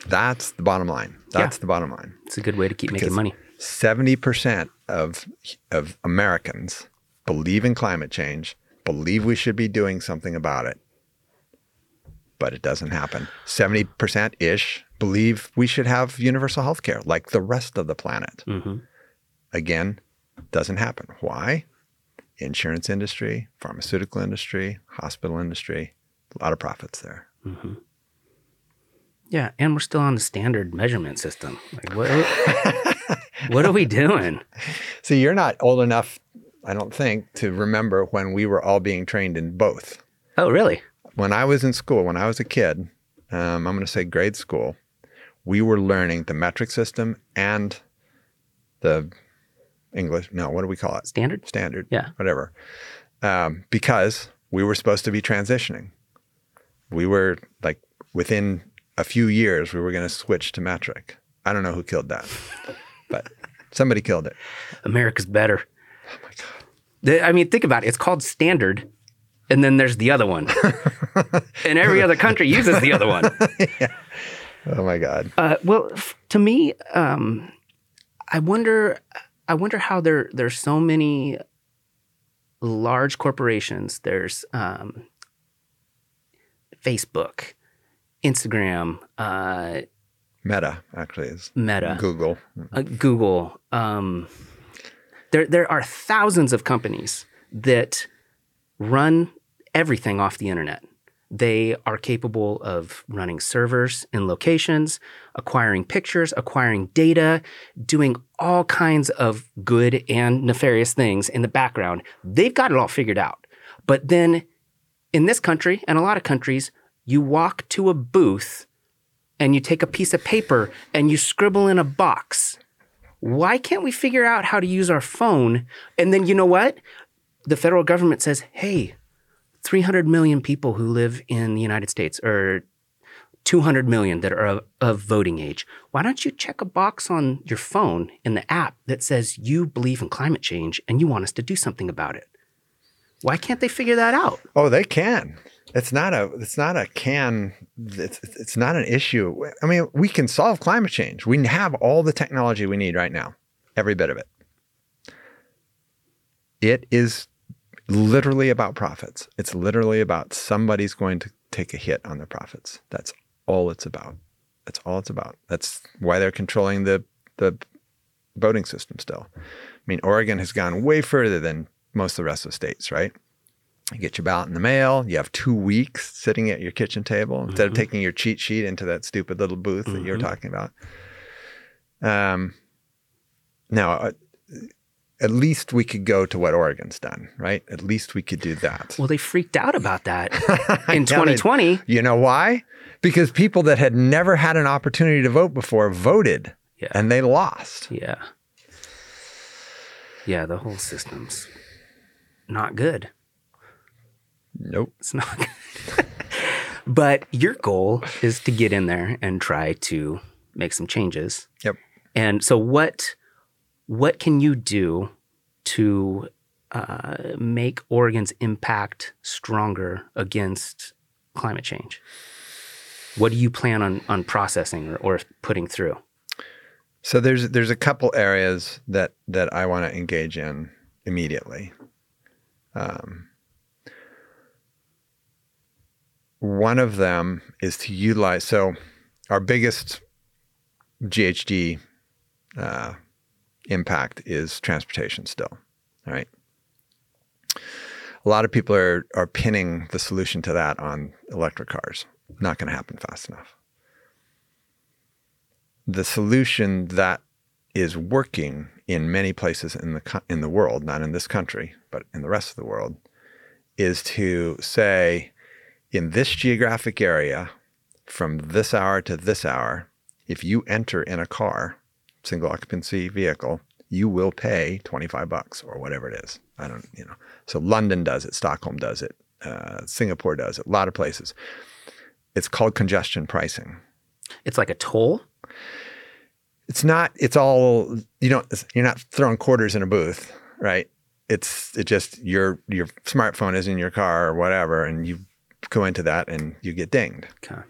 That's the bottom line. That's yeah. the bottom line. It's a good way to keep because making money. seventy percent of of Americans believe in climate change, believe we should be doing something about it, but it doesn't happen. seventy percent-ish believe we should have universal health care like the rest of the planet. Mm-hmm. Again, doesn't happen. Why? Insurance industry, pharmaceutical industry, hospital industry, a lot of profits there. Mm-hmm. Yeah, and we're still on the standard measurement system. Like, what, what are we doing? See, you're not old enough, I don't think, to remember when we were all being trained in both. Oh, really? When I was in school, when I was a kid, um, I'm going to say grade school, we were learning the metric system and the English, no, what do we call it? Standard? Standard, yeah. Whatever. Um, because we were supposed to be transitioning. We were like within a few years, we were going to switch to metric. I don't know who killed that, but somebody killed it. America's better. Oh my God. I mean, think about it. It's called standard, and then there's the other one. And every other country uses the other one. Yeah. Oh my God. Uh, well, f- to me, um, I wonder I wonder how there there's so many large corporations. There's um, Facebook, Instagram, uh, Meta actually is Meta, Google, uh, Google. Um, there, there are thousands of companies that run everything off the internet. They are capable of running servers in locations, acquiring pictures, acquiring data, doing all kinds of good and nefarious things in the background. They've got it all figured out. But then in this country and a lot of countries, you walk to a booth and you take a piece of paper and you scribble in a box. Why can't we figure out how to use our phone? And then you know what? The federal government says, hey, three hundred million people who live in the United States or two hundred million that are of, of voting age. Why don't you check a box on your phone in the app that says you believe in climate change and you want us to do something about it? Why can't they figure that out? Oh, they can. It's not a, it's not a can, it's, it's not an issue. I mean, we can solve climate change. We have all the technology we need right now, every bit of it. It is literally about profits. It's literally about somebody's going to take a hit on their profits. That's all it's about. That's all it's about. That's why they're controlling the, the voting system still. I mean, Oregon has gone way further than most of the rest of the states, right? You get your ballot in the mail. You have two weeks sitting at your kitchen table mm-hmm. instead of taking your cheat sheet into that stupid little booth mm-hmm. that you were talking about. Um, now, uh, at least we could go to what Oregon's done, right? At least we could do that. Well, they freaked out about that in twenty twenty. It. You know why? Because people that had never had an opportunity to vote before voted yeah. and they lost. Yeah. Yeah, the whole system's not good. Nope. It's not good. But your goal is to get in there and try to make some changes. Yep. And so what what can you do to uh, make Oregon's impact stronger against climate change? What do you plan on on processing or, or putting through? So there's there's a couple areas that that I want to engage in immediately. Um, one of them is to utilize, so our biggest G H G uh, impact is transportation still, all right? A lot of people are are pinning the solution to that on electric cars. Not gonna happen fast enough. The solution that is working in many places in the in the world, not in this country, but in the rest of the world, is to say, in this geographic area, from this hour to this hour, if you enter in a car, single occupancy vehicle, you will pay twenty-five bucks or whatever it is. I don't, you know. So London does it, Stockholm does it, uh, Singapore does it, a lot of places. It's called congestion pricing. It's like a toll? It's not, it's all, you don't, you're not throwing quarters in a booth, right? It's it just, your your smartphone is in your car or whatever, and you go into that and you get dinged. Okay.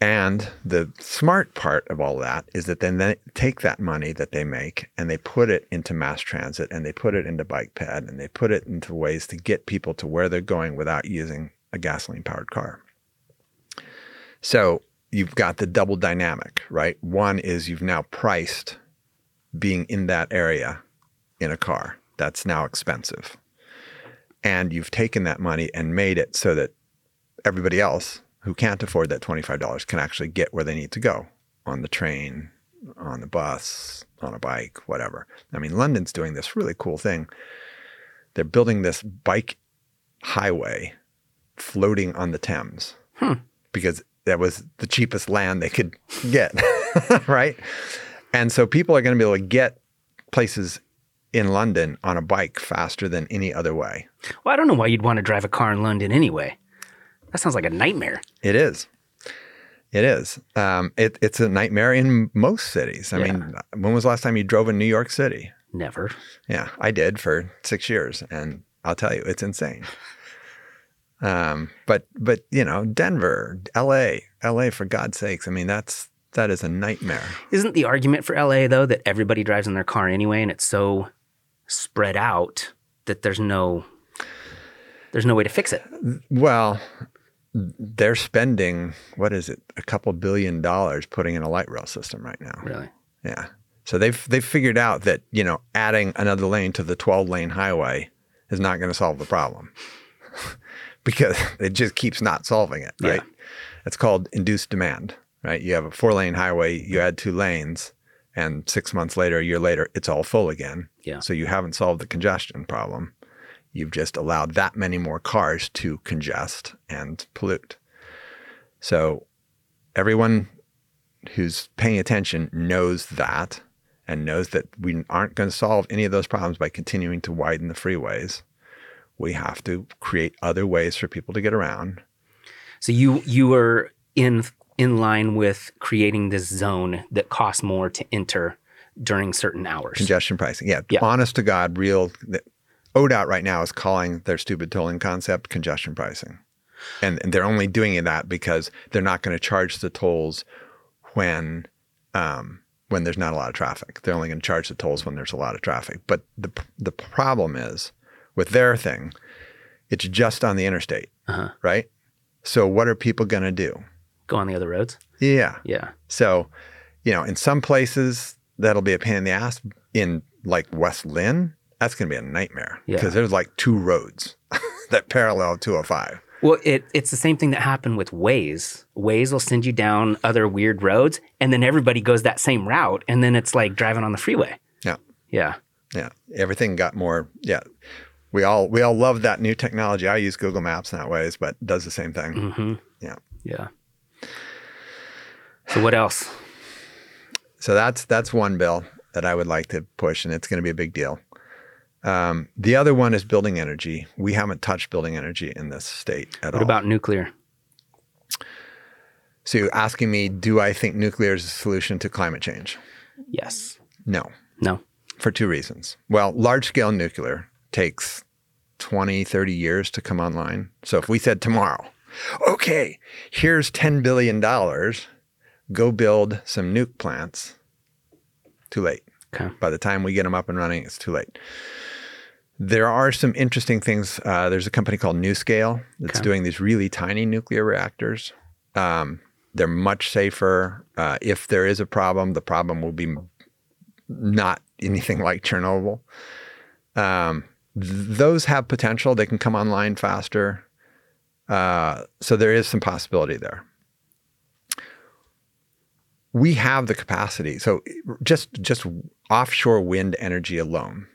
And the smart part of all that is that then they take that money that they make and they put it into mass transit and they put it into bike ped and they put it into ways to get people to where they're going without using a gasoline powered car. So you've got the double dynamic, right? One is you've now priced being in that area in a car. That's now expensive. And you've taken that money and made it so that everybody else who can't afford that twenty-five dollars can actually get where they need to go, on the train, on the bus, on a bike, whatever. I mean, London's doing this really cool thing. They're building this bike highway floating on the Thames, hmm. because that was the cheapest land they could get, right? And so people are gonna be able to get places in London on a bike faster than any other way. Well, I don't know why you'd wanna drive a car in London anyway. That sounds like a nightmare. It is. It is. Um, it, it's a nightmare in most cities. I yeah. mean, when was the last time you drove in New York City? Never. Yeah, I did for six years. And I'll tell you, it's insane. um, but, but you know, Denver, L A, L A for God's sakes. I mean, that's, that is a nightmare. Isn't the argument for L A though, that everybody drives in their car anyway and it's so spread out that there's no, there's no way to fix it? Well, they're spending, what is it, a couple billion dollars putting in a light rail system right now. Really? Yeah. So they've they've figured out that, you know, adding another lane to the twelve lane highway is not going to solve the problem because it just keeps not solving it, right? Yeah. It's called induced demand, right? You have a four lane highway, you add two lanes, and six months later, a year later, it's all full again. Yeah. So you haven't solved the congestion problem. You've just allowed that many more cars to congest and pollute. So everyone who's paying attention knows that, and knows that we aren't going to solve any of those problems by continuing to widen the freeways. We have to create other ways for people to get around. So you you are in in line with creating this zone that costs more to enter during certain hours. Congestion pricing, yeah. yeah. Honest to God, real. ODOT right now is calling their stupid tolling concept congestion pricing. And, and they're only doing that because they're not going to charge the tolls when um, when there's not a lot of traffic. They're only going to charge the tolls when there's a lot of traffic. But the the problem is with their thing, it's just on the interstate, uh-huh. right? So what are people going to do? Go on the other roads? Yeah. Yeah. So, you know, in some places, that'll be a pain in the ass. In like West Lynn, that's going to be a nightmare because yeah. there's like two roads that parallel two oh five. Well, it, it's the same thing that happened with Waze. Waze will send you down other weird roads and then everybody goes that same route and then it's like driving on the freeway. Yeah. Yeah. Yeah. Everything got more, yeah. We all we all love that new technology. I use Google Maps, not Waze, but it does the same thing. Mm-hmm. Yeah. Yeah. So what else? So that's that's one bill that I would like to push, and it's going to be a big deal. Um, the other one is building energy. We haven't touched building energy in this state at all. What about nuclear? So you're asking me, do I think nuclear is a solution to climate change? Yes. No. No. for two reasons. Well, large-scale nuclear takes twenty, thirty years to come online. So if we said tomorrow, okay, here's ten billion dollars, go build some nuke plants, too late. Okay. By the time we get them up and running, it's too late. There are some interesting things. Uh, there's a company called NuScale that's okay. doing these really tiny nuclear reactors. Um, they're much safer. Uh, if there is a problem, the problem will be not anything like Chernobyl. Um, th- those have potential. They can come online faster. Uh, so there is some possibility there. We have the capacity. So just just offshore wind energy alone,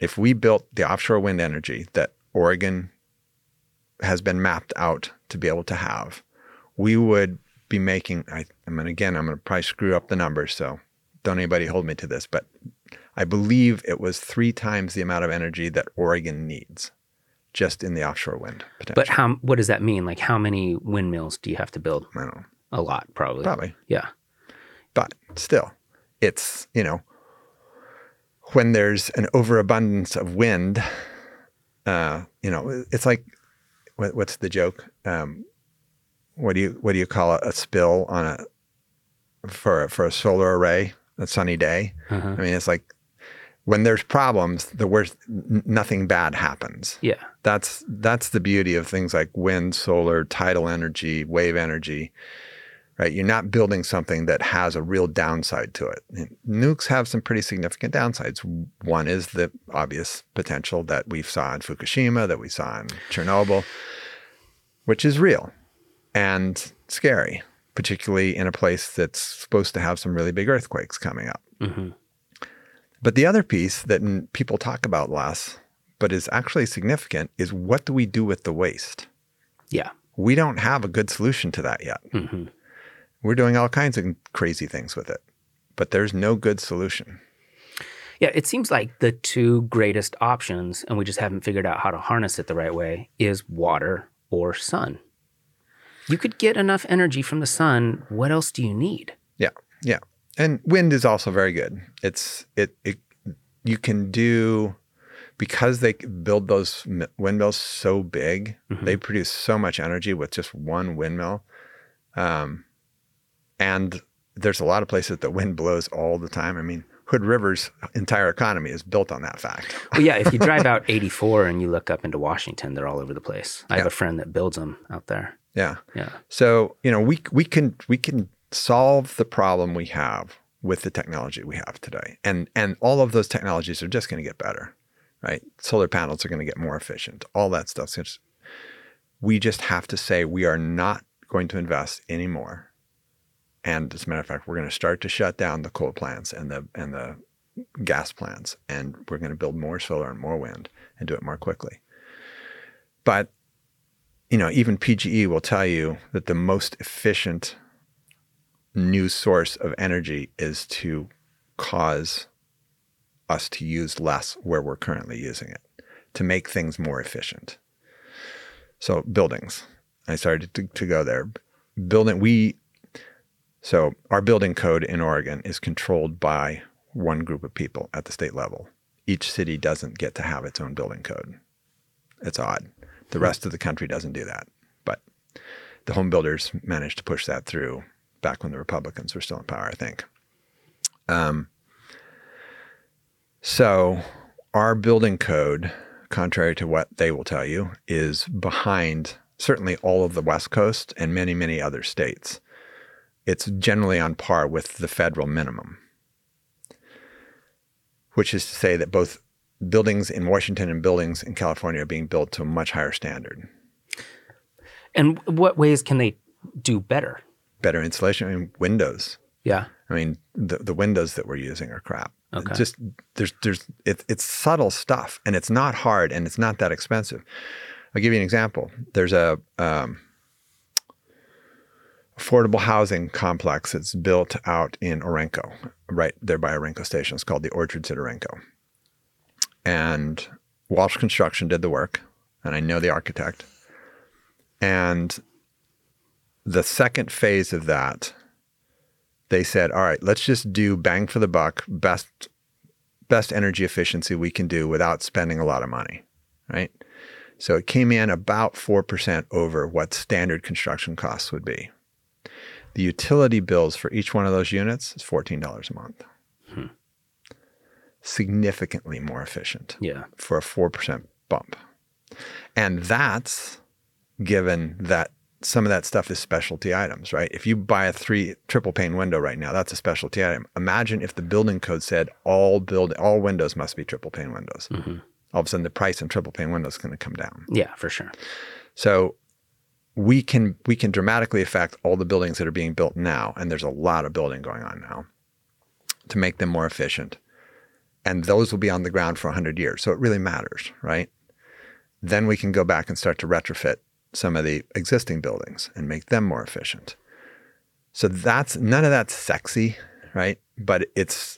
if we built the offshore wind energy that Oregon has been mapped out to be able to have, we would be making, I, I mean, again, I'm gonna probably screw up the numbers, so don't anybody hold me to this, but I believe it was three times the amount of energy that Oregon needs just in the offshore wind potential. But how, what does that mean? Like how many windmills do you have to build? I don't know. A lot, probably. Probably. Yeah. But still, it's, you know, when there's an overabundance of wind, uh, you know, it's like, what, what's the joke? Um, what do you what do you call a, a spill on a for for a solar array? A sunny day. Uh-huh. I mean, it's like when there's problems, the worst, n- nothing bad happens. Yeah, that's that's the beauty of things like wind, solar, tidal energy, wave energy. Right, you're not building something that has a real downside to it. Nukes have some pretty significant downsides. One is the obvious potential that we saw in Fukushima, that we saw in Chernobyl, which is real and scary, particularly in a place that's supposed to have some really big earthquakes coming up. Mm-hmm. But the other piece that people talk about less, but is actually significant, is what do we do with the waste? Yeah. We don't have a good solution to that yet. Mm-hmm. We're doing all kinds of crazy things with it, but there's no good solution. Yeah, it seems like the two greatest options, and we just haven't figured out how to harness it the right way, is water or sun. You could get enough energy from the sun. What else do you need? Yeah, yeah. And wind is also very good. It's it, it you can do, because they build those windmills so big, mm-hmm. they produce so much energy with just one windmill. Um And there's a lot of places that wind blows all the time. I mean, Hood River's entire economy is built on that fact. Well, yeah, if you drive out eighty-four and you look up into Washington, they're all over the place. I yeah. have a friend that builds them out there. Yeah. Yeah. So, you know, we we can we can solve the problem we have with the technology we have today. And and all of those technologies are just going to get better, right? Solar panels are going to get more efficient. All that stuff. So we just have to say we are not going to invest anymore. And as a matter of fact, we're going to start to shut down the coal plants and the and the gas plants, and we're going to build more solar and more wind and do it more quickly. But, you know, even P G E will tell you that the most efficient new source of energy is to cause us to use less where we're currently using it, to make things more efficient. So buildings, I started to, to go there. Building, we... So our building code in Oregon is controlled by one group of people at the state level. Each city doesn't get to have its own building code. It's odd. The rest of the country doesn't do that. But the home builders managed to push that through back when the Republicans were still in power, I think. Um, so our building code, contrary to what they will tell you, is behind certainly all of the West Coast and many, many other states. It's generally on par with the federal minimum, which is to say that both buildings in Washington and buildings in California are being built to a much higher standard. And what ways can they do better? Better insulation. I mean, windows. Yeah. I mean, the, the windows that we're using are crap. Okay. It's just there's there's it, it's subtle stuff, and it's not hard, and it's not that expensive. I'll give you an example. There's a um, affordable housing complex that's built out in Orenco, right there by Orenco Station. It's called the Orchards at Orenco. And Walsh Construction did the work, and I know the architect. And the second phase of that, they said, all right, let's just do bang for the buck, best best energy efficiency we can do without spending a lot of money, right? So it came in about four percent over what standard construction costs would be. The utility bills for each one of those units is fourteen dollars a month. Hmm. Significantly more efficient yeah. for a four percent bump. And that's given that some of that stuff is specialty items, right? If you buy a three triple pane window right now, that's a specialty item. Imagine if the building code said all build, all windows must be triple pane windows. Mm-hmm. All of a sudden the price on triple pane windows is going to come down. Yeah, for sure. So we can, we can dramatically affect all the buildings that are being built now, and there's a lot of building going on now, to make them more efficient. And those will be on the ground for one hundred years. So it really matters, right? Then we can go back and start to retrofit some of the existing buildings and make them more efficient. So that's, none of that's sexy, right? But it's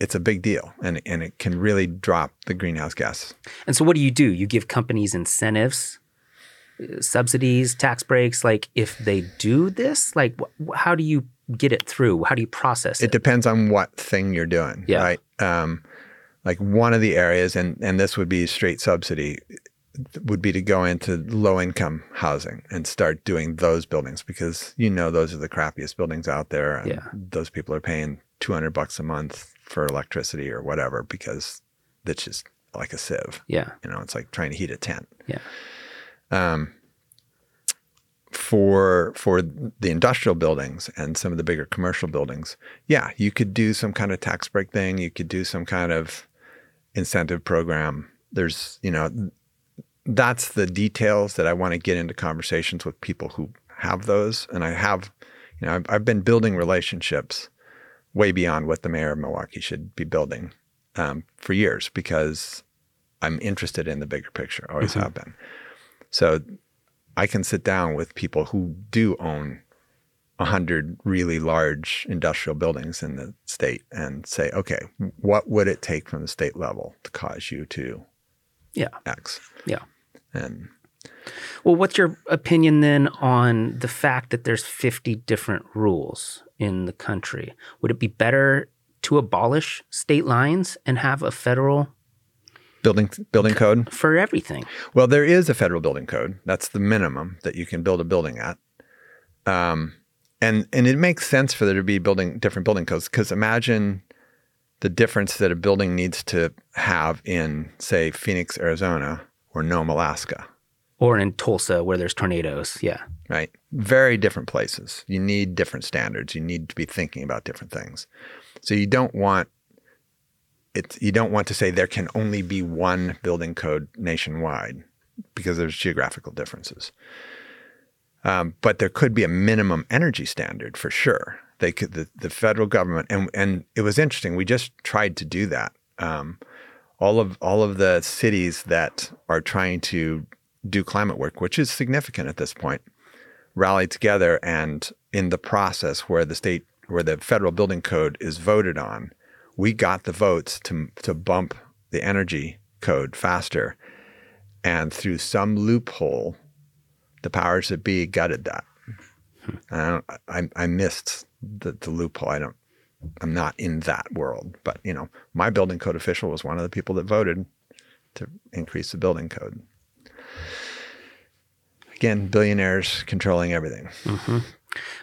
it's a big deal, and, and it can really drop the greenhouse gas. And so what do you do? You give companies incentives, subsidies, tax breaks, like if they do this, like wh- how do you get it through? How do you process it? It depends on what thing you're doing, yeah. right? Um, like one of the areas, and, and this would be straight subsidy, would be to go into low-income housing and start doing those buildings, because you know those are the crappiest buildings out there, and yeah. those people are paying two hundred bucks a month for electricity or whatever, because that's just like a sieve. Yeah, you know, it's like trying to heat a tent. Yeah. Um. For for the industrial buildings and some of the bigger commercial buildings, yeah, you could do some kind of tax break thing. You could do some kind of incentive program. There's, you know. That's the details that I want to get into conversations with people who have those. And I have, you know, I've, I've been building relationships way beyond what the mayor of Milwaukee should be building um, for years, because I'm interested in the bigger picture, always mm-hmm. have been. So I can sit down with people who do own one hundred really large industrial buildings in the state and say, okay, what would it take from the state level to cause you to yeah. X? Yeah. And well, what's your opinion then on the fact that there's fifty different rules in the country? Would it be better to abolish state lines and have a federal building building code for everything? Well, there is a federal building code. That's the minimum that you can build a building at. Um, and and it makes sense for there to be building different building codes, because imagine the difference that a building needs to have in, say, Phoenix, Arizona, or Nome, Alaska. Or in Tulsa, where there's tornadoes, yeah. Right, very different places. You need different standards. You need to be thinking about different things. So you don't want it, you don't want to say there can only be one building code nationwide, because there's geographical differences. Um, but there could be a minimum energy standard for sure. They could, the, the federal government, and, and it was interesting. We just tried to do that. Um, All of all of the cities that are trying to do climate work, which is significant at this point, rally together, and in the process where the state, where the federal building code is voted on, we got the votes to to bump the energy code faster, and through some loophole, the powers that be gutted that. And I don't, I, I missed the, the loophole. I don't. I'm not in that world, but you know, my building code official was one of the people that voted to increase the building code. Again, billionaires controlling everything. Mm-hmm.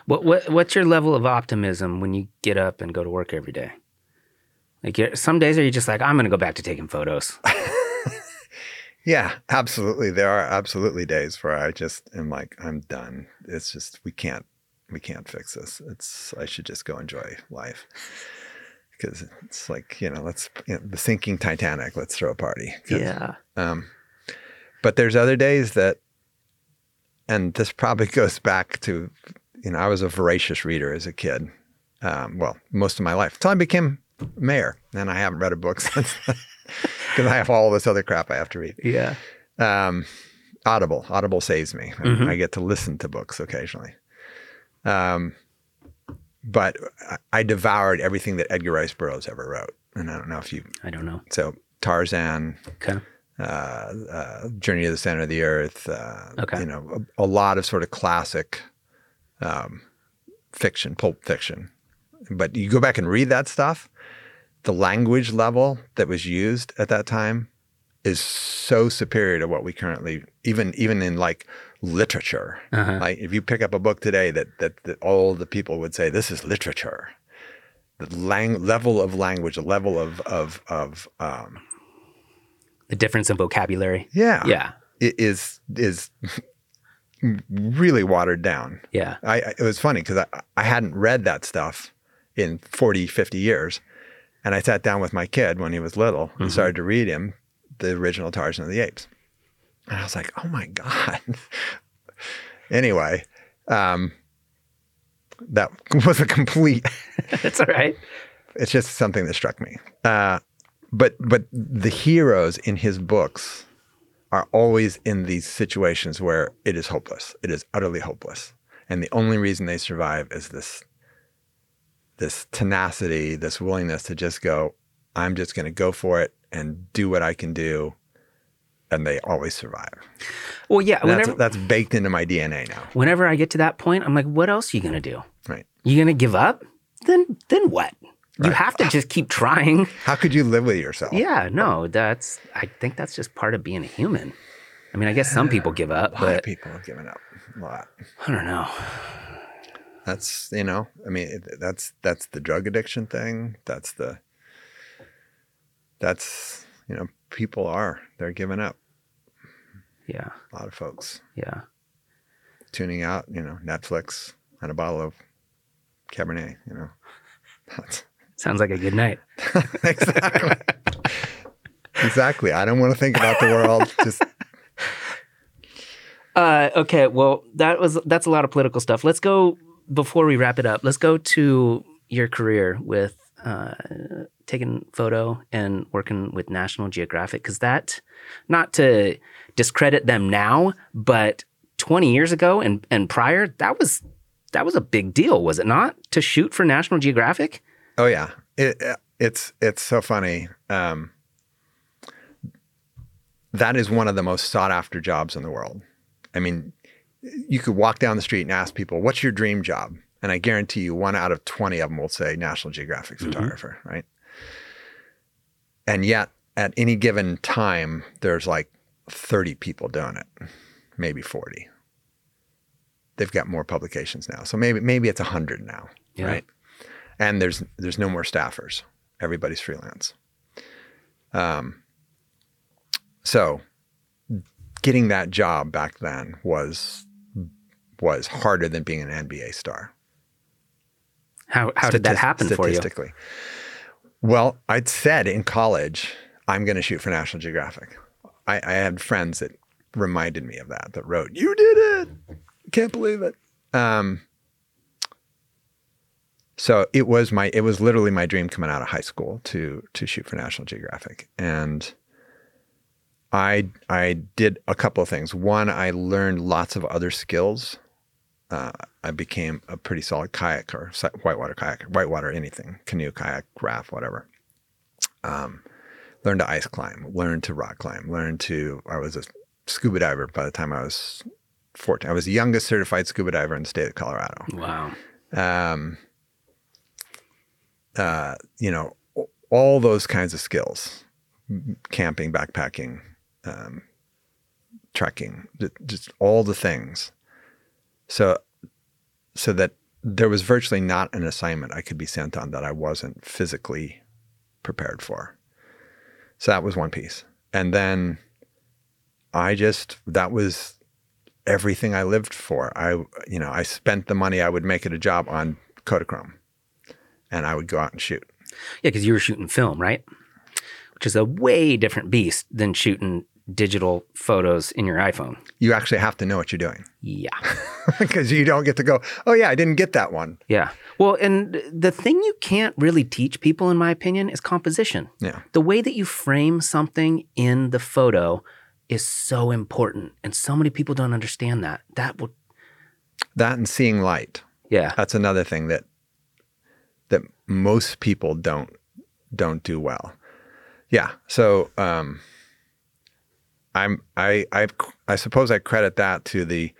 What what what's your level of optimism when you get up and go to work every day? Like, you're, some days are you just like, I'm going to go back to taking photos? Yeah, absolutely. There are absolutely days where I just am like, I'm done. It's just, we can't. We can't fix this. It's, I should just go enjoy life, because it's like, you know, let's, you know, the sinking Titanic, let's throw a party. Yeah. Um, but there's other days that, and this probably goes back to, you know, I was a voracious reader as a kid. Um, well, most of my life, until I became mayor, and I haven't read a book since, because I have all this other crap I have to read. Yeah. Um, Audible, Audible saves me. Mm-hmm. I, I get to listen to books occasionally. Um, but I devoured everything that Edgar Rice Burroughs ever wrote. And I don't know if you... I don't know. So Tarzan, okay. uh, uh, Journey to the Center of the Earth, uh, okay. you know, a, a lot of sort of classic um, fiction, pulp fiction. But you go back and read that stuff, the language level that was used at that time is so superior to what we currently, even even in like literature. Uh-huh. Like if you pick up a book today that, that, that all the people would say, this is literature. The lang- level of language, the level of, of, of um, the difference in vocabulary. Yeah. Yeah. It is, is really watered down. Yeah. I, I it was funny because I, I hadn't read that stuff in forty, fifty years. And I sat down with my kid when he was little mm-hmm. and started to read him the original Tarzan of the Apes. And I was like, oh my God. Anyway, um, that was a complete... That's all right. It's just something that struck me. Uh, but but the heroes in his books are always in these situations where it is hopeless. It is utterly hopeless. And the only reason they survive is this, this tenacity, this willingness to just go, I'm just going to go for it and do what I can do. And they always survive. Well, yeah. Whenever, that's, that's baked into my D N A now. Whenever I get to that point, I'm like, what else are you going to do? Right. You going to give up? Then then what? Right. You have to just keep trying. How could you live with yourself? Yeah, no, that's, I think that's just part of being a human. I mean, I guess some people give up, but. A lot of people have given up, a lot. I don't know. That's, you know, I mean, that's, that's the drug addiction thing. That's the, that's, you know, people are, they're giving up. Yeah. A lot of folks. Yeah. Tuning out, you know, Netflix and a bottle of Cabernet, you know. That's... Sounds like a good night. Exactly. Exactly. I don't want to think about the world. Just. Uh, okay. Well, that was that's a lot of political stuff. Let's go before we wrap it up. Let's go to your career with uh, taking photo and working with National Geographic, because that, not to discredit them now, but twenty years ago and and prior, that was. That was a big deal, was it not? To shoot for National Geographic? Oh yeah, it, it's it's so funny. Um, that is one of the most sought after jobs in the world. I mean, you could walk down the street and ask people, "What's your dream job?" And I guarantee you, one out of twenty of them will say National Geographic photographer, mm-hmm. right? And yet, at any given time, there's like thirty people doing it, maybe forty. They've got more publications now. So maybe maybe it's one hundred now, yeah. right? And there's there's no more staffers. Everybody's freelance. Um, so getting that job back then was was harder than being an N B A star. How how Statist- did that happen for you? Statistically. Well, I'd said in college, I'm going to shoot for National Geographic. I, I had friends that reminded me of that, that wrote, "You did it. Can't believe it." Um, so it was my, it was literally my dream coming out of high school to, to shoot for National Geographic. And I, I did a couple of things. One, I learned lots of other skills. Uh, I became a pretty solid kayaker, whitewater kayaker, whitewater, anything, canoe, kayak, raft, whatever. Um, learned to ice climb, learned to rock climb, learned to, I was a scuba diver by the time I was fourteen. I was the youngest certified scuba diver in the state of Colorado. Wow. Um, uh, you know, all those kinds of skills, camping, backpacking, um, trekking, just all the things. So, so that there was virtually not an assignment I could be sent on that I wasn't physically prepared for. So that was one piece. And then I just, that was everything I lived for. I, you know, I spent the money I would make at a job on Kodachrome, and I would go out and shoot. Yeah, because you were shooting film, right? Which is a way different beast than shooting digital photos in your iPhone. You actually have to know what you're doing. Yeah. Because you don't get to go, oh yeah, I didn't get that one. Yeah. Well, and the thing you can't really teach people, in my opinion, is composition. Yeah. The way that you frame something in the photo is so important, and so many people don't understand that. That will, that and seeing light. Yeah, that's another thing that that most people don't don't do well. Yeah, so um, I'm I I I suppose I credit that to the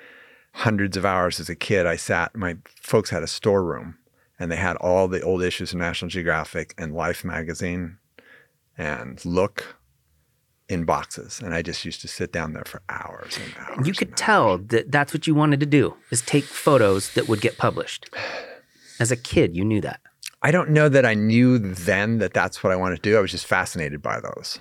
hundreds of hours as a kid I sat. My folks had a storeroom, and they had all the old issues of National Geographic and Life magazine and Look in boxes, and I just used to sit down there for hours and hours. You could tell that that's what you wanted to do, is take photos that would get published. As a kid, you knew that. I don't know that I knew then that that's what I wanted to do. I was just fascinated by those.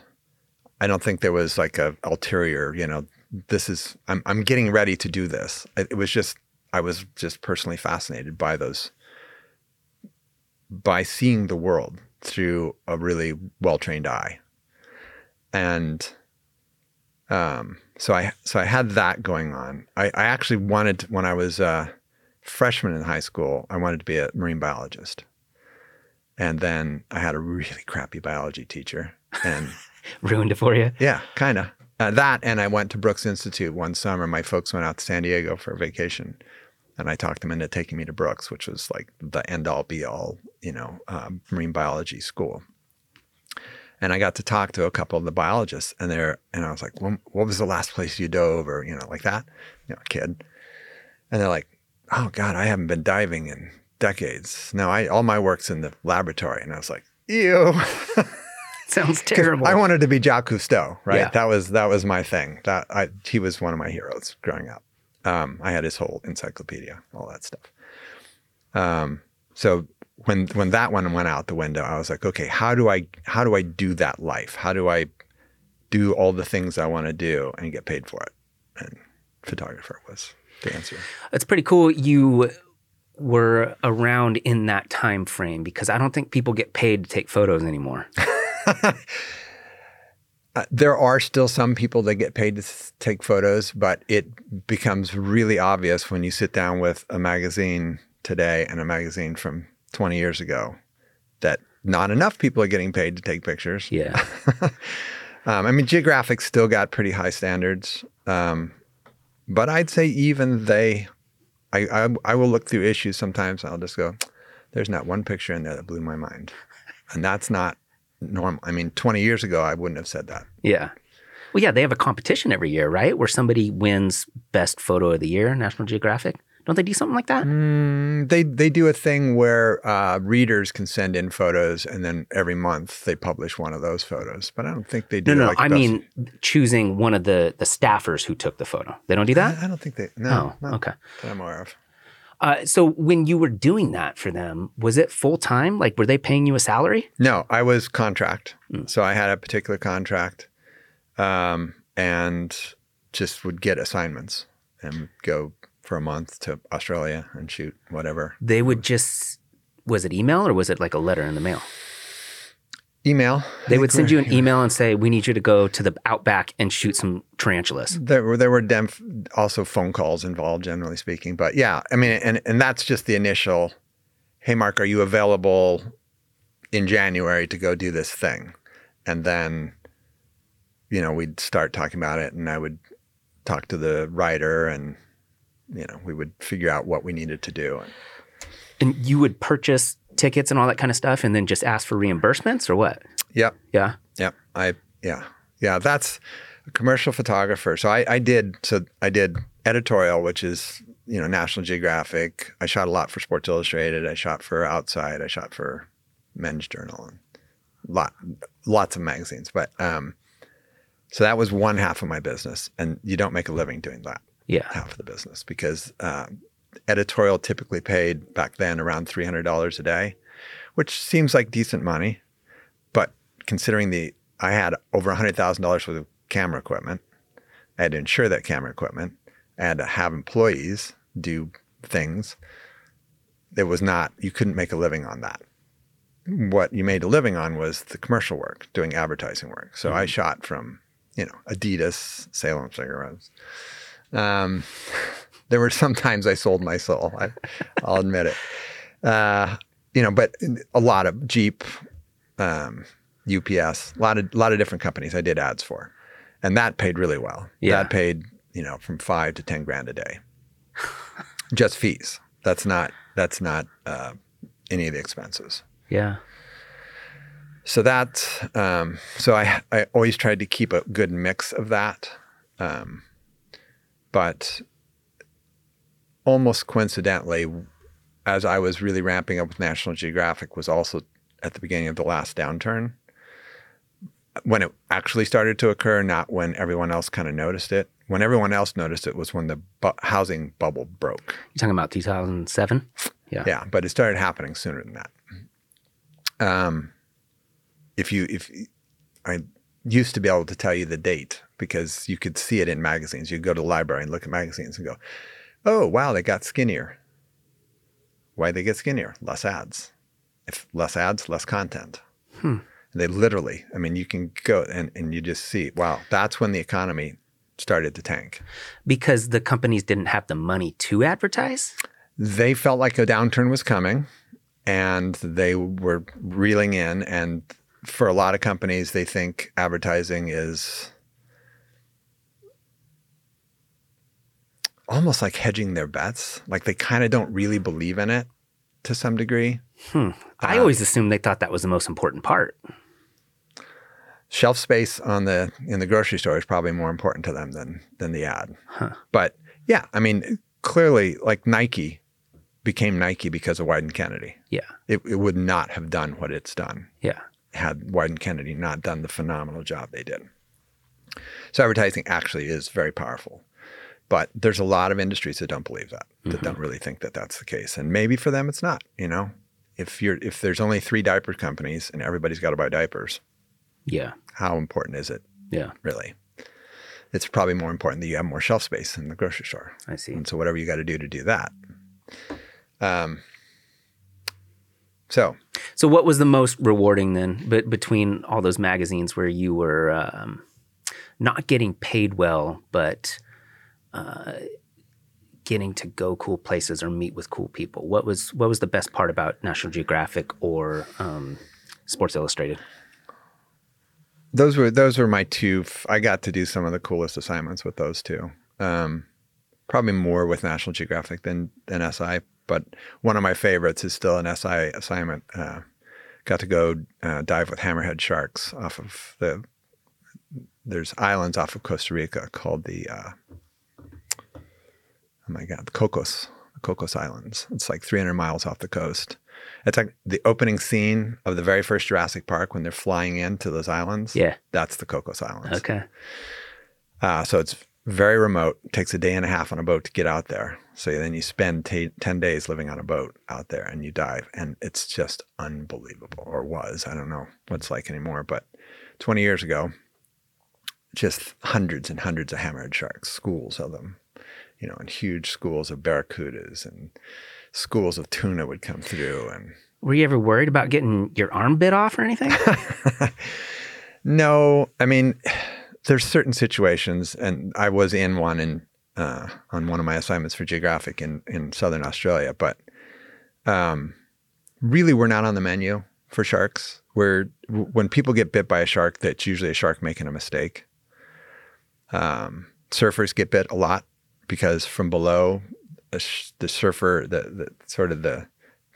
I don't think there was like a ulterior, you know, this is, I'm I'm getting ready to do this. It was just, I was just personally fascinated by those, by seeing the world through a really well-trained eye. And um, so I so I had that going on. I, I actually wanted, to, when I was a freshman in high school, I wanted to be a marine biologist. And then I had a really crappy biology teacher. And ruined it for you? Yeah, kind of. Uh, that, and I went to Brooks Institute one summer. My folks went out to San Diego for a vacation, and I talked them into taking me to Brooks, which was like the end-all, be-all, you know, uh, marine biology school. And I got to talk to a couple of the biologists, and they're, and I was like, well, what was the last place you dove, or, you know, like that, you know, kid. And they're like, oh God, I haven't been diving in decades. No, I, all my work's in the laboratory. And I was like, ew. Sounds terrible. I wanted to be Jacques Cousteau, right? Yeah. That was, that was my thing. That I, he was one of my heroes growing up. Um, I had his whole encyclopedia, all that stuff. Um, so when when that one went out the window, I was like, okay, how do I how do I do that life? How do I do all the things I want to do and get paid for it? And photographer was the answer. That's pretty cool. You were around in that time frame, because I don't think people get paid to take photos anymore. Uh, there are still some people that get paid to s- take photos, but it becomes really obvious when you sit down with a magazine today and a magazine from twenty years ago that not enough people are getting paid to take pictures. Yeah. um, I mean, Geographic still got pretty high standards, um, but I'd say even they, I, I, I will look through issues sometimes and I'll just go, there's not one picture in there that blew my mind. And that's not normal. I mean, twenty years ago, I wouldn't have said that. Yeah. Well, yeah, they have a competition every year, right? Where somebody wins best photo of the year, National Geographic. Don't they do something like that? Mm, they they do a thing where uh, readers can send in photos, and then every month they publish one of those photos. But I don't think they do. No, no, like I best. mean choosing one of the, the staffers who took the photo. They don't do that? I, I don't think they, no. Oh, okay. That I'm aware of. Uh, so when you were doing that for them, was it full time? Like, were they paying you a salary? No, I was contract. Mm. So I had a particular contract, um, and just would get assignments and go for a month to Australia and shoot whatever. They would just, was it email or was it like a letter in the mail? Email. They would send you an email and say, we need you to go to the outback and shoot some tarantulas. There were there were demf, also phone calls involved, generally speaking. But yeah, I mean, and, and that's just the initial, hey, Mark, are you available in January to go do this thing? And then, you know, we'd start talking about it, and I would talk to the writer, and, you know, we would figure out what we needed to do. And you would purchase tickets and all that kind of stuff, and then just ask for reimbursements, or what? Yep. Yeah. Yep. I, yeah. Yeah. That's a commercial photographer. So I, I did, so I did editorial, which is, you know, National Geographic. I shot a lot for Sports Illustrated. I shot for Outside. I shot for Men's Journal and lot, lots of magazines. But, um, so that was one half of my business, and you don't make a living doing that. Yeah. Half of the business, because, uh, editorial typically paid back then around three hundred dollars a day, which seems like decent money, but considering the, I had over one hundred thousand dollars worth of camera equipment. I had to insure that camera equipment. I had to have employees do things. It was not, you couldn't make a living on that. What you made a living on was the commercial work, doing advertising work. So mm-hmm. I shot from, you know, Adidas, Salem cigarettes. Um, There were some times I sold my soul, I, I'll admit it. Uh, you know, but a lot of Jeep, um, U P S, a lot of lot of different companies I did ads for. And that paid really well. Yeah. That paid, you know, from five to ten grand a day. Just fees. That's not that's not uh, any of the expenses. Yeah. So that's um, so I I always tried to keep a good mix of that. Um, but almost coincidentally, as I was really ramping up with National Geographic was also at the beginning of the last downturn, when it actually started to occur, not when everyone else kind of noticed it. When everyone else noticed it was when the bu- housing bubble broke. You're talking about two thousand seven? Yeah. Yeah, but it started happening sooner than that. Um, if you, if I used to be able to tell you the date because you could see it in magazines. You'd go to the library and look at magazines and go, oh, wow, they got skinnier. Why'd they get skinnier? Less ads. If less ads, less content. Hmm. They literally, I mean, you can go and, and you just see, wow, that's when the economy started to tank. Because the companies didn't have the money to advertise? They felt like a downturn was coming and they were reeling in. And for a lot of companies, they think advertising is almost like hedging their bets. Like they kind of don't really believe in it to some degree. Hmm. I um, always assumed they thought that was the most important part. Shelf space on the in the grocery store is probably more important to them than than the ad. Huh. But yeah, I mean, clearly, like Nike became Nike because of Wieden Kennedy. Yeah, it, it would not have done what it's done. Yeah, had Wieden Kennedy not done the phenomenal job they did. So advertising actually is very powerful. But there's a lot of industries that don't believe that, that mm-hmm. don't really think that that's the case. And maybe for them, it's not, you know? If you're if there's only three diaper companies and everybody's got to buy diapers, yeah, how important is it? Yeah, really, it's probably more important that you have more shelf space in the grocery store. I see. And so whatever you got to do to do that. Um. So. So what was the most rewarding then? But between all those magazines where you were um, not getting paid well, but uh, getting to go cool places or meet with cool people. What was what was the best part about National Geographic or um, Sports Illustrated? Those were those were my two. F- I got to do some of the coolest assignments with those two. Um, probably more with National Geographic than than S I, but one of my favorites is still an S I assignment. Uh, got to go uh, dive with hammerhead sharks off of the. There's islands off of Costa Rica called the. Uh, Oh my God, the Cocos, the Cocos Islands. It's like three hundred miles off the coast. It's like the opening scene of the very first Jurassic Park when they're flying into those islands. Yeah. That's the Cocos Islands. Okay. Uh, so it's very remote. It takes a day and a half on a boat to get out there. So then you spend t- ten days living on a boat out there and you dive. And it's just unbelievable, or was. I don't know what it's like anymore, but twenty years ago, just hundreds and hundreds of hammerhead sharks, schools of them. You know, and huge schools of barracudas and schools of tuna would come through. And were you ever worried about getting your arm bit off or anything? No, I mean, there's certain situations, and I was in one in uh, on one of my assignments for Geographic in in Southern Australia, but um, really, we're not on the menu for sharks. We're when people get bit by a shark, that's usually a shark making a mistake. Um, surfers get bit a lot. Because from below, the surfer, the, the sort of the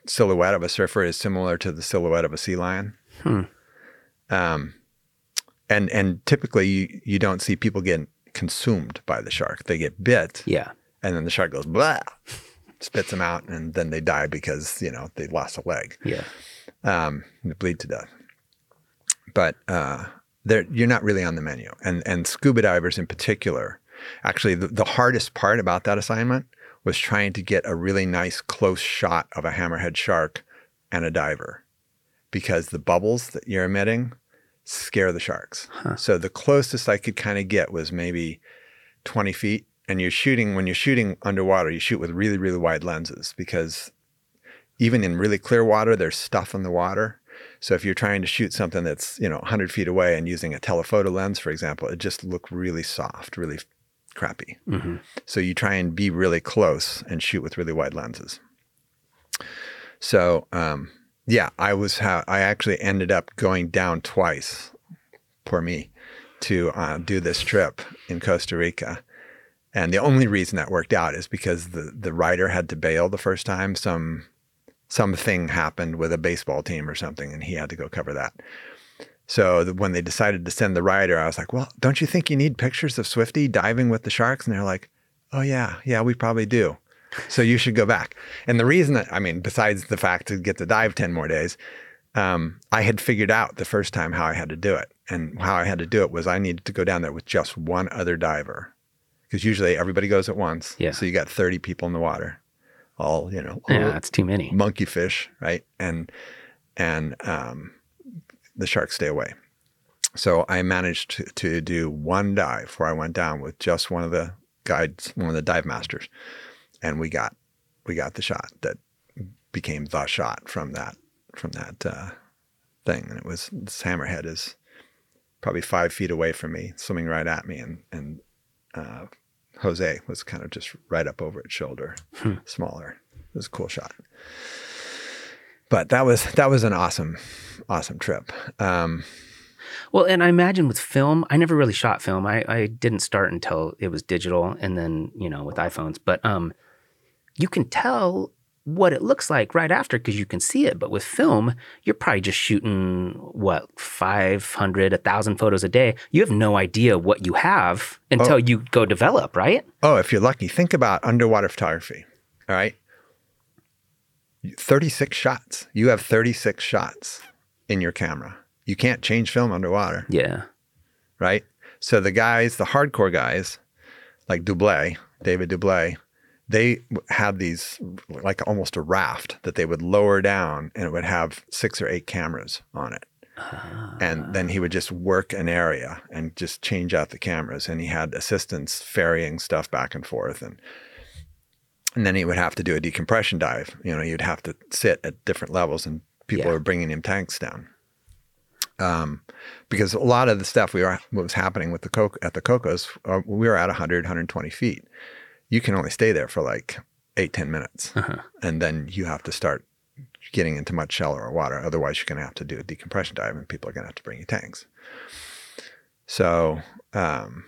silhouette of a surfer is similar to the silhouette of a sea lion. Hmm. Um, and and typically you, you don't see people getting consumed by the shark. They get bit. Yeah. And then the shark goes, blah, spits them out, and then they die because, you know, they lost a leg. Yeah. Um, they bleed to death. But uh, you're not really on the menu. And and scuba divers in particular. Actually, the, the hardest part about that assignment was trying to get a really nice close shot of a hammerhead shark and a diver because the bubbles that you're emitting scare the sharks. Huh. So the closest I could kind of get was maybe twenty feet. And you're shooting, when you're shooting underwater, you shoot with really, really wide lenses because even in really clear water, there's stuff in the water. So if you're trying to shoot something that's, you know, one hundred feet away and using a telephoto lens, for example, it just looked really soft, really crappy. Mm-hmm. So you try and be really close and shoot with really wide lenses. So um, yeah, I was ha- I actually ended up going down twice, poor me, to uh, do this trip in Costa Rica. And the only reason that worked out is because the, the rider had to bail the first time. Some something happened with a baseball team or something, and he had to go cover that. So the, when they decided to send the rider, I was like, well, don't you think you need pictures of Swifty diving with the sharks? And they're like, oh, yeah, yeah, we probably do. So you should go back. And the reason that, I mean, besides the fact to get to dive ten more days, um, I had figured out the first time how I had to do it. And how I had to do it was I needed to go down there with just one other diver. Because usually everybody goes at once. Yeah. So you got thirty people in the water. All, you know. All yeah, that's too many. Monkey fish, right? And, and um, the sharks stay away. So I managed to, to do one dive where I went down with just one of the guides, one of the dive masters. And we got we got the shot that became the shot from that from that uh, thing. And it was, this hammerhead is probably five feet away from me, swimming right at me. And, and uh, Jose was kind of just right up over its shoulder, hmm. smaller. It was a cool shot. But that was, that was an awesome, awesome trip. Um, Well, and I imagine with film, I never really shot film. I, I didn't start until it was digital and then, you know, with iPhones. But um, you can tell what it looks like right after because you can see it. But with film, you're probably just shooting, what, five hundred, one thousand photos a day. You have no idea what you have until oh. you go develop, right? Oh, if you're lucky. Think about underwater photography, all right? thirty-six shots. You have thirty-six shots in your camera. You can't change film underwater. Yeah. Right? So the guys, the hardcore guys, like Dublé, David Dublé, they had these, like almost a raft that they would lower down and it would have six or eight cameras on it. Uh, and then he would just work an area and just change out the cameras. And he had assistants ferrying stuff back and forth. And and then he would have to do a decompression dive. You know, you'd have to sit at different levels and people yeah. were bringing him tanks down. Um, because a lot of the stuff we were, what was happening with the co- at the Cocos, uh, we were at one hundred, one hundred twenty feet. You can only stay there for like eight, ten minutes. Uh-huh. And then you have to start getting into much shallower water. Otherwise, you're going to have to do a decompression dive and people are going to have to bring you tanks. So um,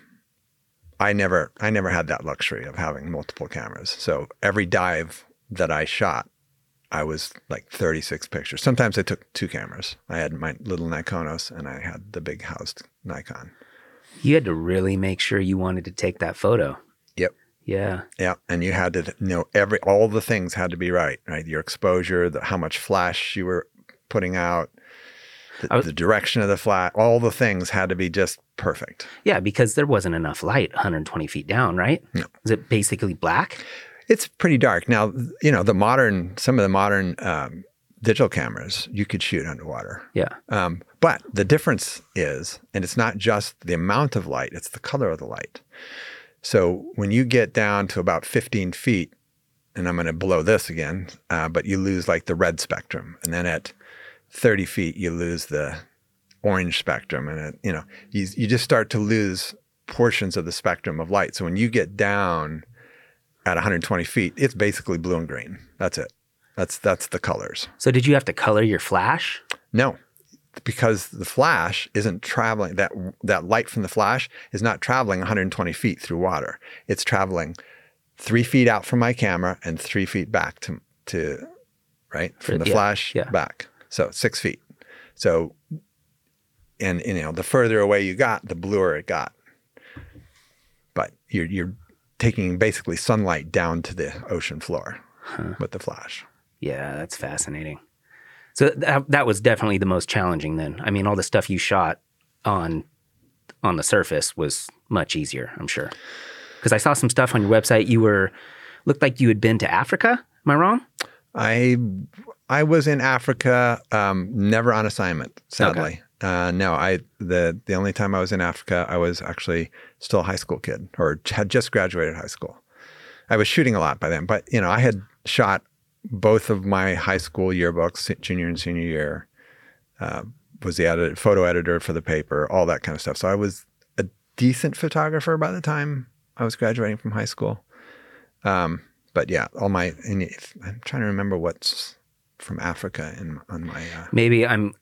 I never, I never had that luxury of having multiple cameras. So every dive that I shot, I was like thirty-six pictures. Sometimes I took two cameras. I had my little Nikonos and I had the big housed Nikon. You had to really make sure you wanted to take that photo. Yep. Yeah. Yeah. And you had to know every, all the things had to be right, right? Your exposure, the, how much flash you were putting out, the, was, the direction of the flash, all the things had to be just perfect. Yeah. Because there wasn't enough light one hundred twenty feet down, right? No. Is it basically black? It's pretty dark. Now, you know, the modern, some of the modern um, digital cameras, you could shoot underwater. Yeah. Um, but the difference is, and it's not just the amount of light, it's the color of the light. So when you get down to about fifteen feet, and I'm going to blow this again, uh, but you lose like the red spectrum. And then at thirty feet, you lose the orange spectrum. And, it, you know, you, you just start to lose portions of the spectrum of light. So when you get down at one hundred twenty feet, it's basically blue and green. That's it. That's that's the colors. So did you have to color your flash? No, because the flash isn't traveling, that that light from the flash is not traveling one hundred twenty feet through water. It's traveling three feet out from my camera and three feet back to, to right? From the yeah, flash yeah. back. So six feet. So, and, and you know, the further away you got, the bluer it got. But you're, you're, taking basically sunlight down to the ocean floor huh. with the flash. Yeah, that's fascinating. So that, that was definitely the most challenging then. I mean, all the stuff you shot on on the surface was much easier, I'm sure. Because I saw some stuff on your website. You were, looked like you had been to Africa. Am I wrong? I I was in Africa, um, never on assignment, sadly. Okay. Uh, no, I the the only time I was in Africa, I was actually still a high school kid or had just graduated high school. I was shooting a lot by then, but you know, I had shot both of my high school yearbooks, junior and senior year, uh, was the edit, photo editor for the paper, all that kind of stuff. So I was a decent photographer by the time I was graduating from high school. Um, but yeah, all my, if, I'm trying to remember what's from Africa in, on my- uh, Maybe I'm-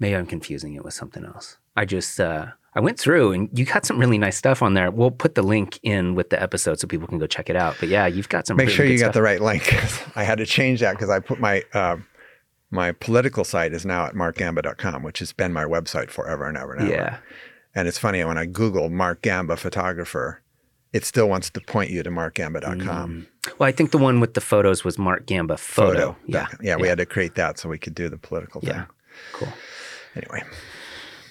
Maybe I'm confusing it with something else. I just, uh, I went through and you got some really nice stuff on there. We'll put the link in with the episode so people can go check it out. But yeah, you've got some Make really sure you got stuff. The right link. I had to change that because I put my, uh, my political site is now at mark gamba dot com, which has been my website forever and ever and ever. Yeah. And it's funny, when I Googled Mark Gamba photographer, it still wants to point you to mark gamba dot com. Mm. Well, I think the one with the photos was Mark Gamba photo. photo. Yeah. yeah, yeah, we had to create that so we could do the political thing. Yeah, cool. Anyway.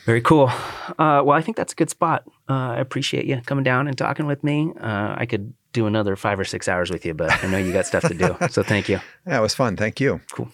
Very cool. Uh, well, I think that's a good spot. Uh, I appreciate you coming down and talking with me. Uh, I could do another five or six hours with you, but I know you got stuff to do. So thank you. That was fun. Thank you. Cool.